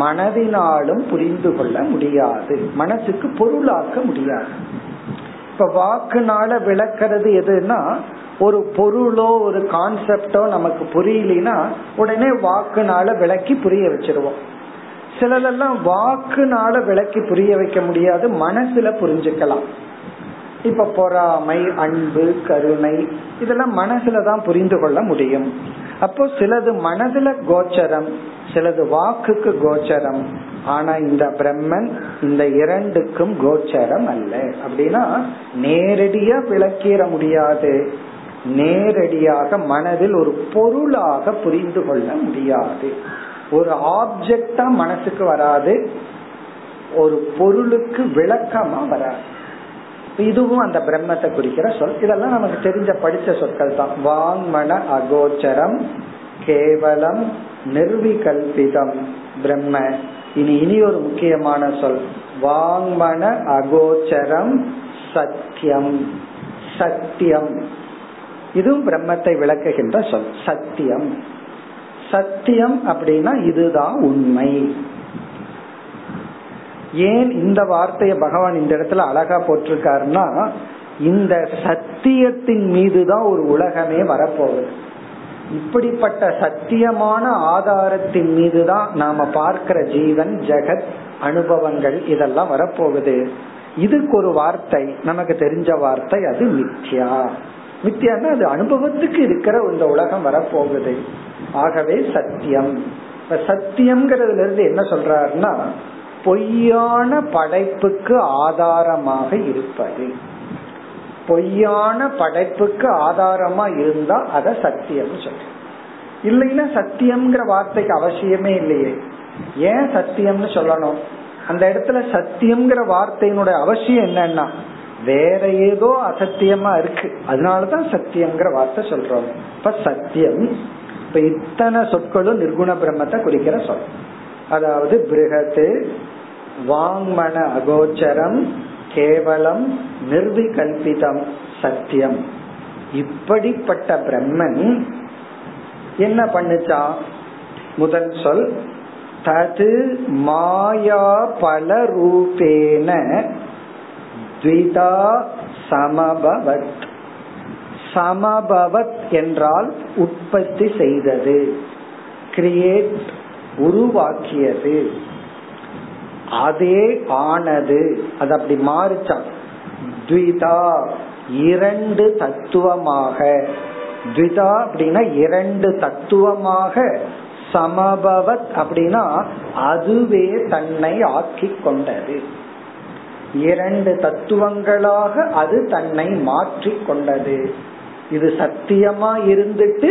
மனதினாலும் புரிந்து கொள்ள முடியாது, மனசுக்கு பொருளாக்க முடியாது. இப்ப வாக்குனால விளக்கிறது எதுன்னா, ஒரு பொருளோ ஒரு கான்செப்டோ நமக்கு புரியலனா உடனே வாக்குனால விளக்கி புரிய வச்சிருவோம். சிலரெல்லாம் வாக்குனால விளக்கி புரிய வைக்க முடியாது, மனசுல புரிஞ்சுக்கலாம். இப்ப பொறாமை, அன்பு, கருணை இதெல்லாம் மனசுலதான் புரிந்து கொள்ள முடியும். அப்போ சிலது மனதுல கோச்சரம், சிலது வாக்குக்கு கோச்சரம். ஆனா இந்த பிரம்மன் இந்த இரண்டுக்கும் கோச்சரம் அல்ல. அப்படின்னா நேரடியா விளக்கிட முடியாது, நேரடியாக மனதில் ஒரு பொருளாக புரிந்து கொள்ள முடியாது. ஒரு ஆப்ஜெக்டா மனசுக்கு வராது, ஒரு பொருளுக்கு விளக்கமா வராது. இதுவும் அந்த பிரம்மத்தை குறிக்கிற சொல். இதெல்லாம் நமக்கு தெரிஞ்ச படிச்ச சொற்கள் தான். வாங்மன அகோச்சரம், கேவலம், நிர்விகல்பிதம் பிரம்ம. இனி இனி ஒரு முக்கியமான சொல், வாங்மன அகோச்சரம் சத்தியம். சத்தியம் இதுவும் பிரம்மத்தை விளக்குகின்ற சொல். சத்தியம் சத்தியம் அப்படின்னா இதுதான் உண்மை. ஏன் இந்த வார்த்தையை பகவான் இந்த இடத்துல அழகா போட்டிருக்காருன்னா, இந்த சத்தியத்தின் மீதுதான் ஒரு உலகமே வரப்போகுது. இப்படிப்பட்ட சத்தியமான ஆதாரத்தின் மீதுதான் நாம பார்க்கிற ஜீவன், ஜெகத், அனுபவங்கள் இதெல்லாம் வரப்போகுது. இதுக்கு ஒரு வார்த்தை, நமக்கு தெரிஞ்ச வார்த்தை, அது மித்யா. மித்யான்னா அது அனுபவத்துக்கு இருக்கிற இந்த உலகம் வரப்போகுது. ஆகவே சத்தியம். சத்தியம்ங்கிறதுல இருந்து என்ன சொல்றாருன்னா, பொய்யான படைப்புக்கு ஆதாரமாக இருப்பது. பொய்யான படைப்புக்கு ஆதாரமா இருந்தா அத சத்தியம் சொல்றேன். இல்லைன்னா சத்தியம்ங்கிற வார்த்தைக்கு அவசியமே இல்லையே. ஏன் சத்தியம்னு சொல்லணும்? அந்த இடத்துல சத்தியம்ங்கிற வார்த்தையினுடைய அவசியம் என்னன்னா, வேற ஏதோ அசத்தியமா இருக்கு, அதனாலதான் சத்தியம்ங்கிற வார்த்தை சொல்றோம். இப்ப சத்தியம், இப்ப இத்தனை சொற்களும் நிர்குண பிரம்மத்தை குறிக்கிற சொல். அதாவது பிருகத், வாங்மன அகோச்சரம், கேவலம், நிர்விகல்பிதம் சத்தியம். இப்படிப்பட்ட பிரம்மன் என்ன பண்ணுச்சா, முதல் சொல் தது மாயா பல ரூபேன த்விதா சமபவத். சமபவத் என்றால் உற்பத்தி செய்தது, கிரியேட், உருவாக்கியது. அதே ஆனது, அது அப்படி மாறுச்சான். த்விதா இரண்டு தத்துவமாக, த்விதா அப்படின்னா இரண்டு தத்துவமாக, சமபவத் அப்படின்னா அதுவே தன்னை ஆக்கி கொண்டது. இரண்டு தத்துவங்களாக அது தன்னை மாற்றி கொண்டது. இது சத்தியமா இருந்துட்டு,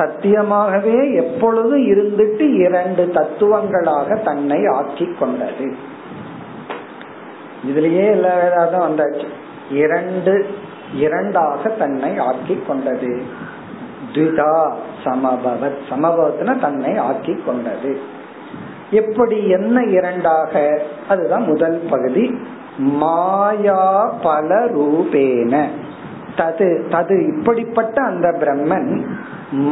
சத்தியமாகவே எப்பொழுது இருந்துட்டு இரண்டு தத்துவங்களாக தன்னை ஆக்கி கொண்டது. இதுலயே எல்லா வேறாதான் வந்தாச்சு. இரண்டு இரண்டாக தன்னை ஆக்கி கொண்டது. த்விதா சமபவத், சமபவத்னா தன்னை ஆக்கி கொண்டது. எப்படி, என்ன இரண்டாக? அதுதான் முதல் பகுதி. மாயா பல ரூபேன தது, தது இப்படிப்பட்ட அந்த பிரம்மன்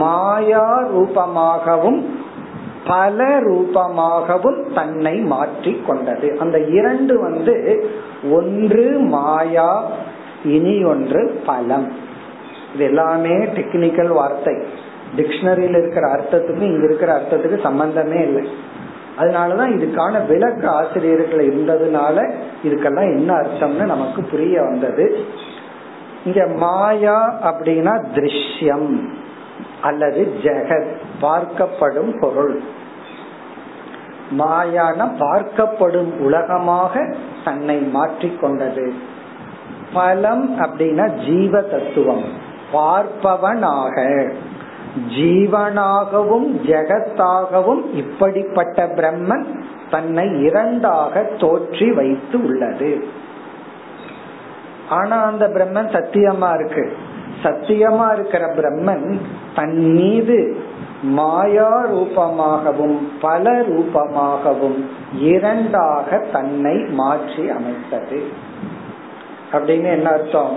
மாயா ரூபமாகவும் பல ரூபமாகவும் தன்னை மாற்றி கொண்டது. அந்த இரண்டு வந்து ஒன்று மாயா, இனி ஒன்று பலம். இது எல்லாமே டெக்னிக்கல் வார்த்தை, டிக்ஷனரியில இருக்கிற அர்த்தத்துக்கு இங்க இருக்கிற அர்த்தத்துக்கு சம்பந்தமே இல்லை. அதனாலதான் இதுக்கான விளக்க ஆசிரியர்கள் இருந்ததுனால இதுக்கெல்லாம் என்ன அர்த்தம்னு நமக்கு புரிய வந்தது. இங்க மாயா அப்படின்னா திருஷ்யம் அல்லது ஜெகத், பார்க்கப்படும் பொருள். மாயான பார்க்கப்படும் உலகமாக தன்னை மாற்றிக்கொண்டது. பலம் அப்படின்னா ஜீவ தத்துவம், பார்ப்பவனாக ஜீவனாகவும் ஜெகத்தாகவும் இப்படிப்பட்ட பிரம்மன் தன்னை இரண்டாக தோற்றி வைத்து உள்ளது. ஆனா அந்த பிரம்மன் சத்தியமா இருக்கு. சத்தியமா இருக்கிற பிரம்மன் தன் மீது மாயா ரூபமாகவும் பல ரூபமாகவும் இரண்டாக தன்னை மாற்றி அமைத்தது. அப்படின்னு என்ன அர்த்தம்?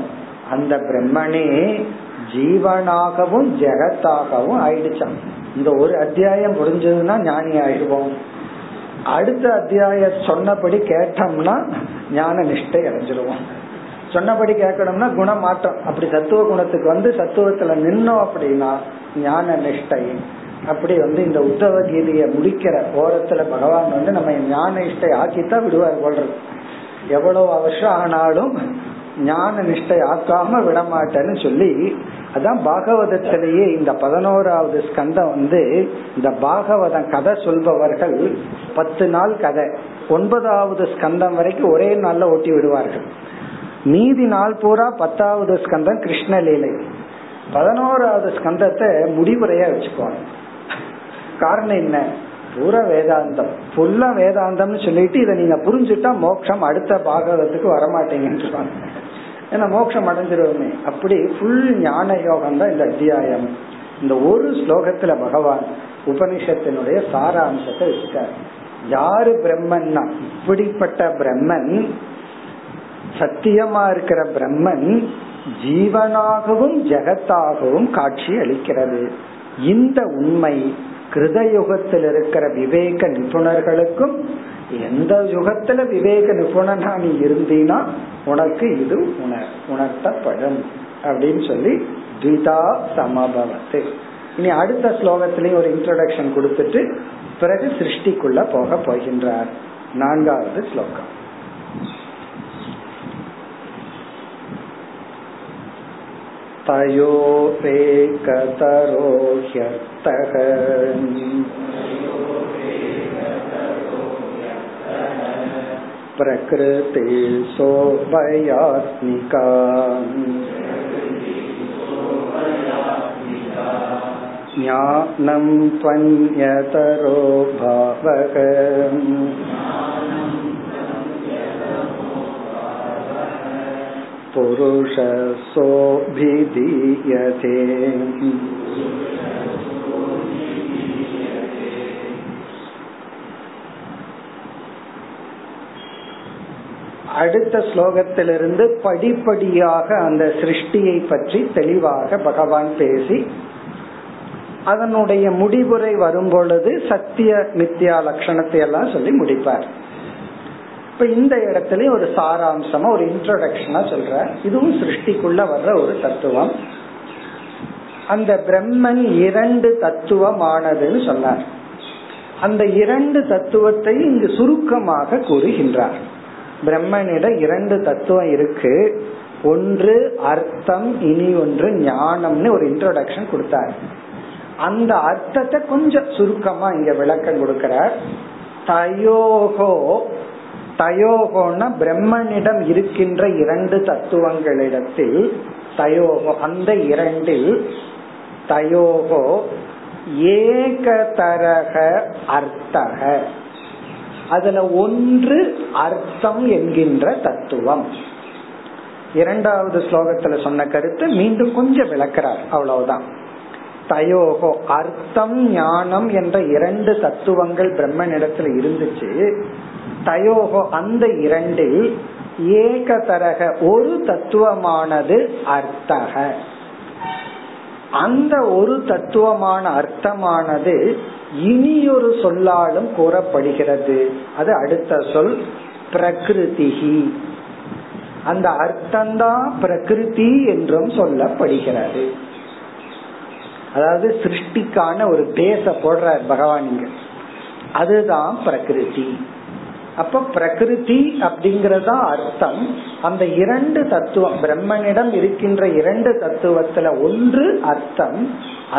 அந்த பிரம்மனே ஜீவனாகவும் ஜெகத்தாகவும் ஆயிடுச்சான். இந்த ஒரு அத்தியாயம் முடிஞ்சதுன்னா ஞானி ஆயிடுவோம். அடுத்த அத்தியாய சொன்னபடி கேட்டோம்னா ஞான நிஷ்டை அடைஞ்சிருவோம். சொன்னபடி கேட்கணும்னா குணமாற்றம். அப்படி தத்துவ குணத்துக்கு வந்து தத்துவத்துல நின்னோம் அப்படின்னா ஞான நிஷ்டை. அப்படி வந்து இந்த உத்தவ கீதையை முடிக்கிற ஓரத்துல பகவான் வந்து நம்ம ஞான நிஷ்டை ஆக்கித்தான் விடுவார் போல்றது. எவ்வளவு அவசரம் ஆனாலும் ஞான நிஷ்டை ஆக்காம விடமாட்டேன்னு சொல்லி, அதான் பாகவதத்திலேயே இந்த பதினோராவது ஸ்கந்தம் வந்து இந்த பாகவதம் கதை சொல்பவர்கள் பத்து நாள் கதை ஒன்பதாவது ஸ்கந்தம் வரைக்கும் ஒரே நாள்ல ஓட்டி விடுவார்கள். மீதி நாள் பூரா பத்தாவது ஸ்கந்தம் கிருஷ்ணலீலை. பதினோராவது ஸ்கந்தத்தை முடிவுரையா வச்சுக்குவாங்க. காரணம் என்ன? பூர வேதாந்தம் புல்ல வேதாந்தம்னு சொல்லிட்டு இதை நீங்க புரிஞ்சுட்டா மோட்சம் அடுத்த பாகவதத்துக்கு வரமாட்டீங்கன்னு சொல்லுவாங்க. ஏன்னா மோட்சம் அடைஞ்சிருவோமே. அப்படி ஃபுல் ஞான யோகம் தான் இந்த அத்தியாயம். இந்த ஒரு ஸ்லோகத்துல பகவான் உபனிஷத்தினுடைய சாராம்சத்தை வச்சுட்டார். யாரு பிரம்மன்னா இப்படிப்பட்ட பிரம்மன், சத்தியமா இருக்கிற பிரம்மன் ஜீவனாகவும் ஜெகத்தாகவும் காட்சி அளிக்கிறது. இந்த உண்மை கிருதயுகத்தில் இருக்கிற விவேக நிபுணர்களுக்கும், எந்த யுகத்துல விவேக நிபுணனா நீ இருந்தீனா உனக்கு இது உணர் உணர்த்தப்படும் அப்படின்னு சொல்லி த்விதா சமபவத்து. இனி அடுத்த ஸ்லோகத்திலையும் ஒரு இன்ட்ரோடக்ஷன் கொடுத்துட்டு பிறகு சிருஷ்டிக்குள்ள போக போகின்றார். நான்காவது ஸ்லோகம். தயோரேகதரோஹ்யர்த்தஹ ப்ரக்ருதிசோபயாத்மிகா ஞானம் பன்யதரோ பாவகம் புருஷசோபிதீயதே. அடுத்த ஸ்லோகத்திலிருந்து படிப்படியாக அந்த சிருஷ்டியை பற்றி தெளிவாக பகவான் பேசி அதனுடைய முடிவுரை வரும் பொழுது சத்திய மித்யா லட்சணத்தை எல்லாம் சொல்லி முடிப்பார். இப்ப இந்த இடத்துல ஒரு சாராம்சமா ஒரு இன்ட்ரோடக்ஷனா சொல்ற, இதுவும் சிருஷ்டிக்குள்ள வர்ற ஒரு தத்துவம். அந்த பிரம்மன் இரண்டு தத்துவமானதுன்னு சொன்னார். அந்த இரண்டு தத்துவத்தை இங்கு சுருக்கமாக கூறுகின்றார். பிரம்மனிடம் இரண்டு தத்துவம் இருக்கு. ஒன்று அர்த்தம், இனி ஒன்று ஞானம்னு ஒரு இன்ட்ரோடக்ஷன் கொடுத்தார். அந்த அர்த்தத்தை கொஞ்சம் சுருக்கமா இங்க விளக்கம் கொடுக்கிறார். தயோகோ, தயோகோன்னா பிரம்மனிடம் இருக்கின்ற இரண்டு தத்துவங்களிடத்தில் தயோகோ, அந்த இரண்டில் தயோகோ ஏகதரக அர்த்தக, அதுல ஒன்று அர்த்தம் என்கின்ற தத்துவம். இரண்டாவது ஸ்லோகத்துல சொன்ன கருத்து மீண்டும் கொஞ்சம் விளக்கிறார், அவ்வளவுதான். தயோகோ அர்த்தம் ஞானம் என்ற இரண்டு தத்துவங்கள் பிரம்மனிடத்துல இருந்துச்சு. தயோகோ அந்த இரண்டில் ஏகதரக ஒரு தத்துவமானது அர்த்தக, அந்த ஒரு தத்துவமான அர்த்தமானது இனியொரு சொல்லாலும் கூறப்படுகிறது. அது அடுத்த சொல் பிரகிருதிஹி. அந்த அர்த்தம்தான் பிரகிருதி என்றும் சொல்லப்படுகிறது. அதாவது சிருஷ்டிக்கான ஒரு பேச போடுற பகவான் இங்க, அதுதான் பிரகிருதி. அப்ப பிரகிருதி அப்படிங்கறதா அர்த்தம். அந்த இரண்டு தத்துவம் பிரம்மனிடம் இருக்கின்ற இரண்டு தத்துவத்துல ஒன்று அர்த்தம்,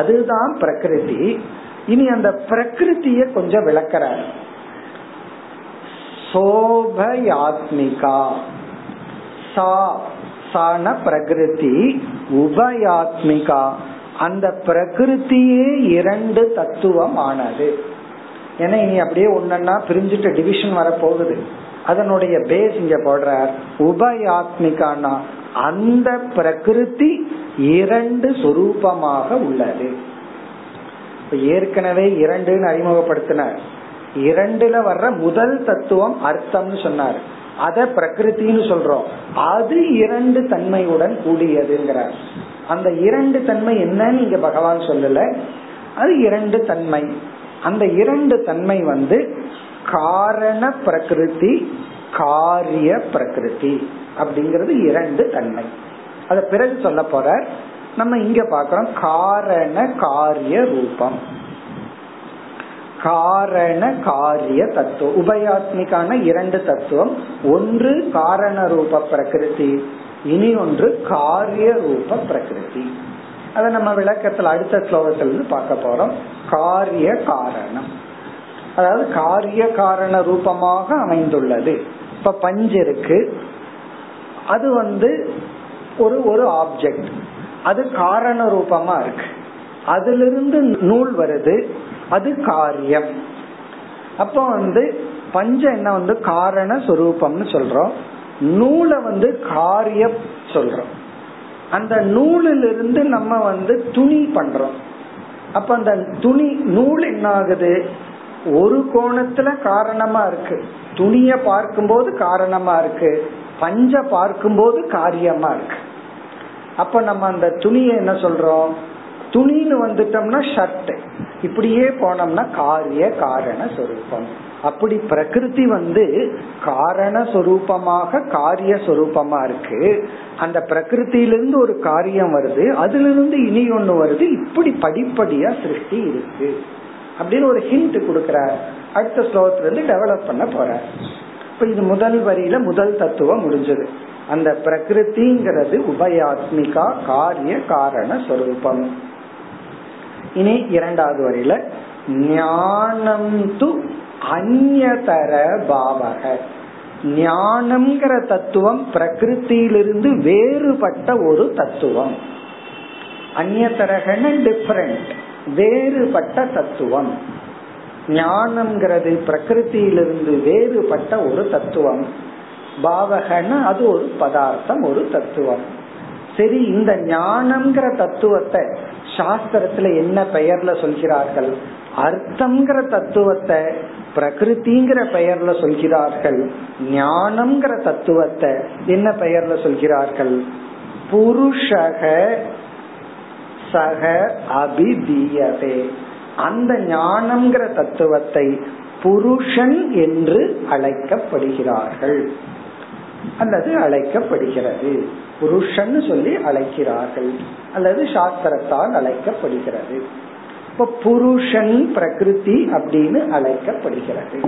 அதுதான் பிரகிருதி. இனி அந்த பிரகிருதிய கொஞ்சம் விளக்கிறார். சோபயாத்மிகா, சா சன பிரகிருதி உபயாத்மிகா, அந்த பிரகிருத்தியே இரண்டு தத்துவம் ஆனது. ஏன்னா இனி அப்படியே ஒன்னா பிரிஞ்சுட்டு டிவிஷன் வர போகுது. அதனுடைய பேஸ் இங்க போடுற உபயாத்மிகானா அந்த பிரகிருதி இரண்டு சொரூபமாக உள்ளது. ஏற்கனவே இரண்டுன்னு அறிமுகப்படுத்தினார். இரண்டுல வர்ற முதல் தத்துவம் அர்த்தம்னு சொன்னார், அத பிரகிருத்தின்னு சொல்றோம். அது இரண்டு தன்மையுடன் கூடியதுங்கிறார். அந்த இரண்டு தன்மை என்னன்னு இங்க பகவான் சொல்லல, அது இரண்டு தன்மை. அந்த இரண்டு தன்மை வந்து காரண பிரகிருதி காரிய பிரகிருதி அப்படிங்கிறது இரண்டு தன்மை. அத பிறகு சொல்ல போற. நம்ம இங்க பாக்கிறோம் காரண காரிய ரூபம், காரண காரிய தத்துவம். உபயாத்மிக்கான இரண்டு தத்துவம், ஒன்று காரண ரூப பிரகிருதி, இனி ஒன்று காரிய ரூப பிரகிருதி. அத நம்ம விளக்கத்துல அடுத்த ஸ்லோகத்திலிருந்து பார்க்க போறோம். காரிய காரணம், அதாவது காரிய காரண ரூபமாக அமைந்துள்ளது. இப்ப பஞ்சு இருக்கு, அது வந்து ஒரு ஒரு ஆப்ஜெக்ட், அது காரண ரூபமா இருக்கு. அதிலிருந்து நூல் வருது, அது காரியம். அப்ப வந்து பஞ்ச என்ன வந்து காரண சொரூபம்னு சொல்றோம், நூலை வந்து காரியம் சொல்றோம். அந்த நூலிலிருந்து நம்ம வந்து துணி பண்றோம். அப்ப அந்த துணி நூல் என்ன ஆகுது, ஒரு கோணத்துல காரணமா இருக்கு, துணிய பார்க்கும்போது காரணமா இருக்கு, பஞ்ச பார்க்கும்போது காரியமா இருக்கு. அப்ப நம்ம அந்த துணியை என்ன சொல்றோம், துணின்னு வந்துட்டோம்னா ஷர்ட், இப்படியே போனோம்னா காரிய காரண சொரூபம். அப்படி பிரகிருதி வந்து காரண சொரூபமாக காரிய சொரூபமா இருக்கு. அந்த பிரகிருத்திலிருந்து ஒரு காரியம் வருது, அதுல இருந்து இனி ஒண்ணு வருது. இப்படி படிப்படியா சிருஷ்டி இருக்கு அப்படின்னு ஒரு ஹிண்ட் கொடுக்கிறார். அடுத்த ஸ்லோகத்துல இருந்து டெவலப் பண்ண போற. இப்ப இது முதல் வரியில முதல் தத்துவம் முடிஞ்சது. அந்த பிரகிருதிங்கிறது உபயாத்மிகா காரிய காரண சொரூபம். இனி இரண்டாவது வரியில ஞானம் து அன்யதர பாவக, ஞானம்ங்கிற தத்துவம் பிரகிருத்திலிருந்து வேறுபட்ட ஒரு தத்துவம். அன்யதரகன டிஃபரண்ட், வேறுபட்ட தத்துவம். ஞானம்ங்கிறது பிரகிருத்திலிருந்து வேறுபட்ட ஒரு தத்துவம். பாவகன்னா அது ஒரு பதார்த்தம், ஒரு தத்துவம். சரி, இந்த ஞானம்ங்கிற தத்துவத்தை சாஸ்திரத்துல என்ன பெயர்ல சொல்கிறார்கள், அர்த்தம்ங்கிற தத்துவத்தை பிரகிருதிங்கிற பெயர்ல சொல்கிறார்கள், ஞானம்ங்கிற தத்துவத்தை என்ன பெயர்ல சொல்கிறார்கள், புருஷக சக அபிதீயதே. அந்த ஞானம்ங்கிற தத்துவத்தை புருஷன் என்று அழைக்கப்படுகிறார்கள் அல்லது அழைக்கப்படுகிறது, புருஷன் சொல்லி அழைக்கிறார்கள் அல்லது சாஸ்திரத்தால் அழைக்கப்படுகிறது. இப்ப புருஷன் பிரகிருதி அப்படின்னு அழைக்கப்படுகிறது.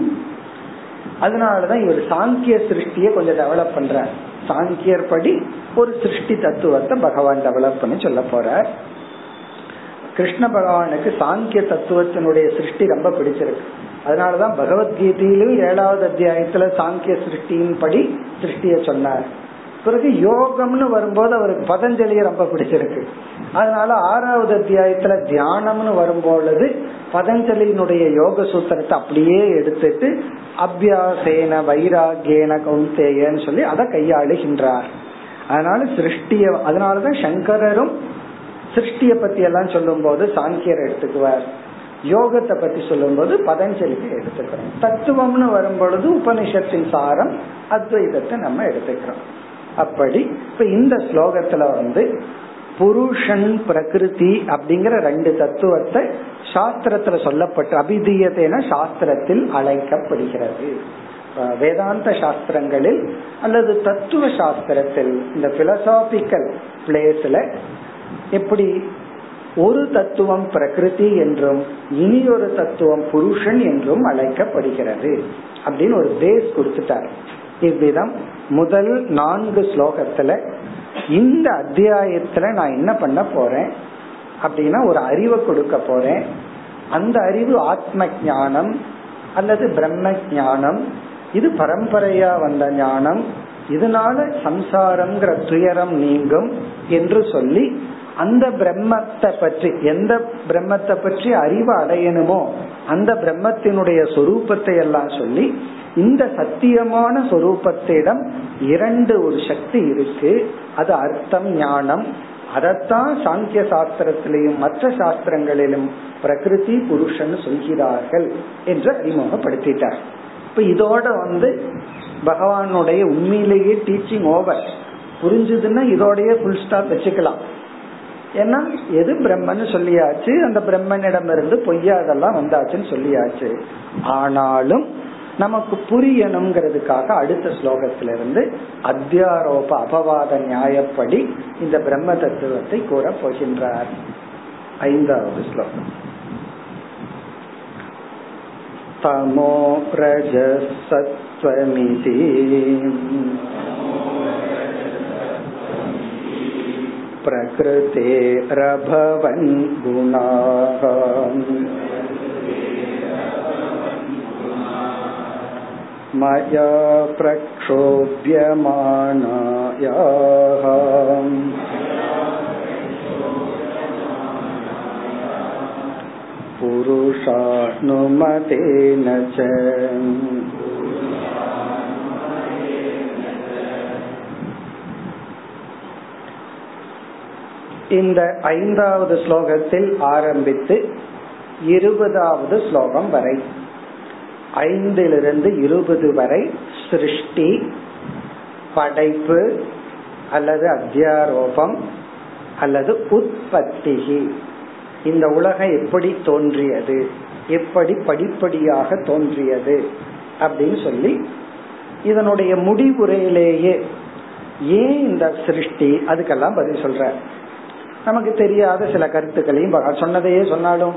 அதனாலதான் இவர் சாங்கிய சிருஷ்டிய கொஞ்சம் டெவலப் பண்றார். சாங்கியர் படி ஒரு சிருஷ்டி தத்துவத்தை பகவான் டெவலப் பண்ணி சொல்ல போறார். கிருஷ்ண பகவானுக்கு சாங்கிய தத்துவத்தினுடைய சிருஷ்டி ரொம்ப பிடிச்சிருக்கு. அதனாலதான் பகவத்கீதையிலும் ஏழாவது அத்தியாயத்துல சாங்கிய சிருஷ்டியின் படி சிருஷ்டிய சொன்னார். பிறகு யோகம்னு வரும்போது அவருக்கு பதஞ்சலிய ரொம்ப பிடிச்சிருக்கு. அதனால ஆறாவது அத்தியாயத்துல தியானம்னு வரும்பொழுது பதஞ்சலியினுடைய யோக சூத்திரத்தை அப்படியே எடுத்துட்டு அபியாசேன வைராகேன கௌந்தேயன்னு சொல்லி அதை கையாளுகின்றார். அதனால சிருஷ்டிய, அதனாலதான் சங்கரரும் சிருஷ்டிய பத்தி எல்லாம் சொல்லும் போது சாங்கியர் எடுத்துக்குவார், யோகத்தை பத்தி சொல்லும் போது பதஞ்சலியை எடுத்துக்கிறோம், தத்துவம்னு வரும் பொழுது உபனிஷத்தின் சாரம் அத்வைதத்தை நம்ம எடுத்துக்கிறோம். அப்படி இப்ப இந்த ஸ்லோகத்துல வந்து புருஷன் பிரகிருதி அப்படிங்கிற ரெண்டு தத்துவத்தை சாஸ்திரத்துல சொல்லப்பட்டு அபிதீயத்தைனா சாஸ்திரத்தில் அழைக்கப்படுகிறது. வேதாந்த சாஸ்திரங்களில் அல்லது தத்துவ சாஸ்திரத்தில் இந்த பிலசாபிக்கல் பிளேஸ்ல எப்படி ஒரு தத்துவம் பிரகிருதி என்றும் இனி ஒரு தத்துவம் புருஷன் என்றும் அழைக்கப்படுகிறது அப்படின்னு ஒரு பேஸ் கொடுத்துட்டார். இவ்விதம் முதல் நான்கு ஸ்லோகத்துல இந்த அத்தியாயத்துல நான் என்ன பண்ண போறேன் அப்படின்னா ஒரு அறிவை கொடுக்க போறேன். அந்த அறிவு ஆத்ம ஞானம் அல்லது பிரம்ம ஞானம், இது பரம்பரையா வந்த ஞானம், இதனால சம்சாரம்ங்கிற துயரம் நீங்கும் என்று சொல்லி அந்த பிரம்மத்தை பற்றி, எந்த பிரம்மத்தை பற்றி அறிவு அடையணுமோ அந்த பிரம்மத்தினுடைய சொரூபத்தை எல்லாம் சொல்லி, இந்த சத்தியமான சொரூபத்திடம் இரண்டு ஒரு சக்தி இருக்கு, அது அர்த்தம் ஞானம். அதத்தான் சாங்கிய சாஸ்திரத்திலையும் மற்ற சாஸ்திரங்களிலும் பிரகிருதி புருஷன் சொல்கிறார்கள் என்று அறிமுகப்படுத்திட்டார். இப்ப இதோட வந்து பகவானுடைய உண்மையிலேயே டீச்சிங் ஓவர். புரிஞ்சதுன்னா இதோடய ஃபுல் ஸ்டாப் வச்சுக்கலாம். ஏன்னா எது பிரம்மன்னு சொல்லியாச்சு, அந்த பிரம்மனிடம் இருந்து பொய்யா அதெல்லாம் வந்தாச்சுன்னு சொல்லியாச்சு. ஆனாலும் நமக்கு புரியணுங்கிறதுக்காக அடுத்த ஸ்லோகத்திலிருந்து அத்தியாரோப அபவாத நியாயப்படி இந்த பிரம்ம தத்துவத்தை கூற போகின்றார். ஐந்தாவது ஸ்லோகம். தமோ ரஜஸ் சத்வமிதி பிரகிருதேரபவன் குணாஹ மயா பிரக்ஷோப்யமானாயாஹ புருஷானுமதேன ச இந்த ஐந்தாவது ஸ்லோகத்தில் ஆரம்பித்து இருபதாவது ஸ்லோகம் வரை, ஐந்திலிருந்து இருபது வரை சிருஷ்டி, படைப்பு அல்லது அத்தியாரோபம் அல்லது உற்பத்தி, இந்த உலகம் எப்படி தோன்றியது, எப்படி படிப்படியாக தோன்றியது அப்படின்னு சொல்லி, இதனுடைய முடிவுரையிலேயே ஏன் இந்த சிருஷ்டி அதுக்கெல்லாம் பதில் சொல்ற. நமக்கு தெரியாத சில கருத்துக்களையும் சொன்னதையே சொன்னாலும்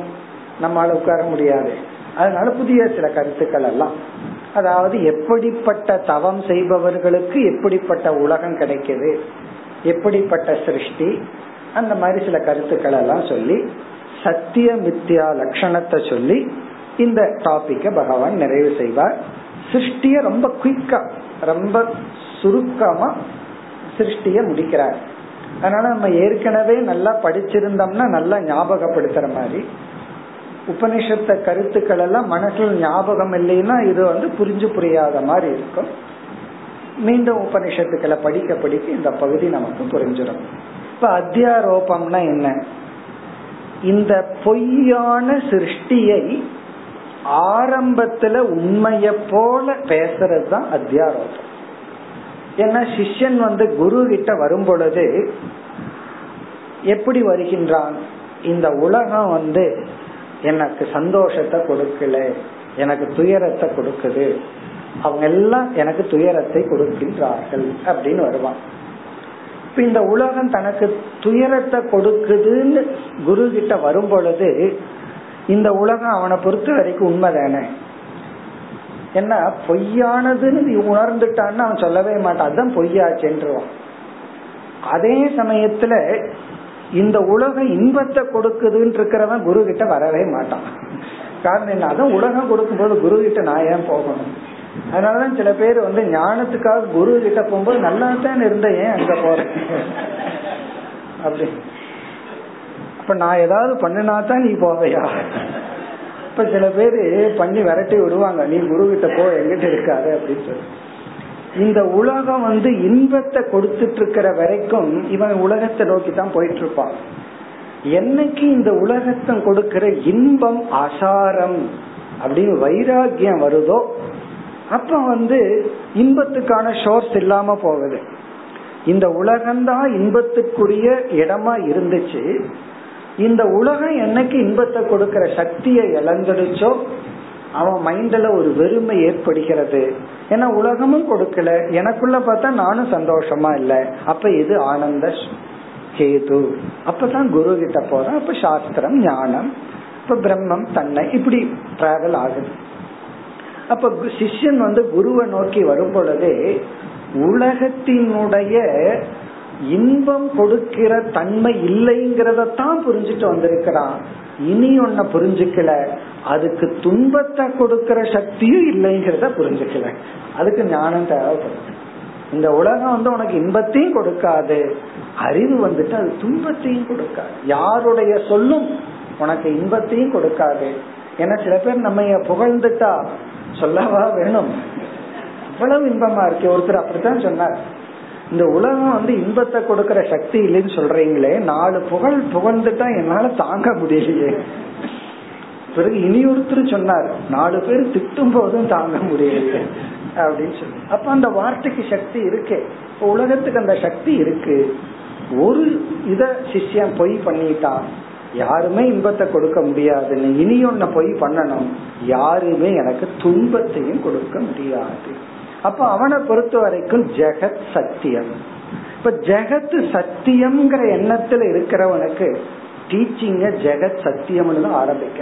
நம்மால உட்கார முடியாது, அதனால புதிய சில கருத்துக்கள் எல்லாம், அதாவது எப்படிப்பட்ட தவம் செய்பவர்களுக்கு எப்படிப்பட்ட உலகம் கிடைக்குது, எப்படிப்பட்ட சிருஷ்டி, அந்த மாதிரி சில கருத்துக்கள் எல்லாம் சொல்லி சத்திய மித்யா லட்சணத்தை சொல்லி இந்த டாபிக்க பகவான் நிறைவு செய்வார். சிருஷ்டிய ரொம்ப குயிக்கா, ரொம்ப சுருக்கமா சிருஷ்டிய முடிக்கிறார். அதனால நம்ம ஏற்கனவே நல்லா படிச்சிருந்தோம்னா நல்லா ஞாபகப்படுத்துற மாதிரி, உபனிஷத்த கருத்துக்கள் எல்லாம் மனசுல ஞாபகம் இல்லைன்னா இது வந்து புரிஞ்சு புரியாத மாதிரி இருக்கும். மீண்டும் உபனிஷத்துக்களை படிக்க படிக்க இந்த பகுதி நமக்கு புரிஞ்சிடும். இப்ப அத்தியாரோபம்னா என்ன? இந்த பொய்யான சிருஷ்டியை ஆரம்பத்துல உண்மைய போல பேசுறதுதான் அத்தியாரோபம். ஏன்னா சிஷ்யன் வந்து குரு கிட்ட வரும் பொழுது எப்படி வருகின்றான்? இந்த உலகம் வந்து எனக்கு சந்தோஷத்தை கொடுக்கல, எனக்கு துயரத்தை கொடுக்குது, அவங்க எல்லாம் எனக்கு துயரத்தை கொடுக்கின்றார்கள் அப்படின்னு வருவான். இப்ப இந்த உலகம் தனக்கு துயரத்தை கொடுக்குதுன்னு குரு கிட்ட வரும் பொழுது இந்த உலகம் அவனை பொறுத்த வரைக்கும் உண்மைதானே. என்ன பொய்யானதுன்னு உணர்ந்துட்டான்னு அவன் சொல்லவே மாட்டான், அதுதான் பொய்யாச்சுன்றான். அதே சமயத்துல இந்த உலகம் இன்பத்தை கொடுக்குதுன்னு இருக்கிறவன் குரு கிட்ட வரவே மாட்டான். காரணம் என்ன? அதான் உலகம் கொடுக்கும் போது குரு கிட்ட நான் ஏன் போகணும்? அதனாலதான் சில பேர் வந்து ஞானத்துக்காக குரு கிட்ட போகும்போது நல்லா தான் இருந்த, ஏன் அங்க போறேன் அப்படி, அப்ப நான் ஏதாவது பண்ணினாதான் நீ போவையா? இப்ப சில பேரு பண்ணி விரட்டி விடுவாங்க, நீ குரு கிட்ட போ, எங்கிட்ட இருக்காது அப்படின்னு சொல்லி. இந்த உலகம் வந்து இன்பத்தை கொடுத்துட்டு இருக்கிற வரைக்கும் இவன் உலகத்தை நோக்கி தான் போயிட்டு இருப்பான். என்னைக்கு இந்த உலகத்தை கொடுக்கிற இன்பம் அசாரம் அப்படின்னு வைராகியம் வருதோ அப்ப வந்து இன்பத்துக்கான சோர்ஸ் இல்லாம போகுது. இந்த உலகம்தான் இன்பத்துக்குரிய இடமா இருந்துச்சு, இந்த உலகம் என்னைக்கு இன்பத்தை கொடுக்கிற சக்தியை இழந்துடுச்சோ அவன் மைண்ட்ல ஒரு வெறுமை ஏற்படுகிறது. ஏன்னா உலகமும் கொடுக்கல, எனக்குள்ள பார்த்தா நானும் சந்தோஷமா இல்லை, அப்ப இது ஆனந்த கேது, அப்பதான் குரு கிட்ட போறேன், அப்ப சாஸ்திரம் ஞானம், இப்ப பிரம்மம் தன்னை, இப்படி டிராவல் ஆகுது. அப்ப சிஷ்யன் வந்து குருவை நோக்கி வரும் பொழுதே உலகத்தினுடைய இன்பம் கொடுக்கிற தன்மை இல்லைங்கிறதான் புரிஞ்சுட்டு வந்திருக்கிறான். இனி ஒன்ன புரிஞ்சுக்கல, அதுக்கு துன்பத்தை கொடுக்கிற சக்தியும் இல்லைங்கிறத புரிஞ்சுக்கல, அதுக்கு ஞானம் தேவைப்படுது. இந்த உலகம் வந்து உனக்கு இன்பத்தையும் கொடுக்காது, அறிவு வந்துட்டு அது துன்பத்தையும் கொடுக்காது, யாருடைய சொல்லும் உனக்கு இன்பத்தையும் கொடுக்காது. ஏன்னா சில பேர் நம்ம புகழ்ந்துட்டா சொல்லவா வேணும், அவ்வளவு இன்பமா இருக்கு. ஒருத்தர் அப்படித்தான் சொன்னார், இந்த உலகம் வந்து இன்பத்தை கொடுக்கற சக்தி இல்லைன்னு சொல்றீங்களே, நாலு புகழ் புகழ்ந்துட்டா என்னால தாங்க முடியலையே. பிறகு இனி ஒருத்தர் சொன்னார், நாலு பேர் திட்டும் போதும் தாங்க முடியலையே அப்படின்னு சொல்லி. அப்ப அந்த வார்த்தைக்கு சக்தி இருக்கு, உலகத்துக்கு அந்த சக்தி இருக்கு. ஒரு இத சிஷ்யம் பொய் பண்ணிட்டா யாருமே இன்பத்தை கொடுக்க முடியாதுன்னு இனியும் நான் போய் பண்ணணும், யாருமே எனக்கு துன்பத்தையும் கொடுக்க முடியாது. அப்ப அவனை பொறுத்த வரைக்கும் ஜெகத் சத்தியம். இப்ப ஜெகத் சத்தியம்ங்கிற எண்ணத்துல இருக்கிறவனுக்கு டீச்சிங்க ஜெகத் சத்தியம்னு தான் ஆரம்பிக்க,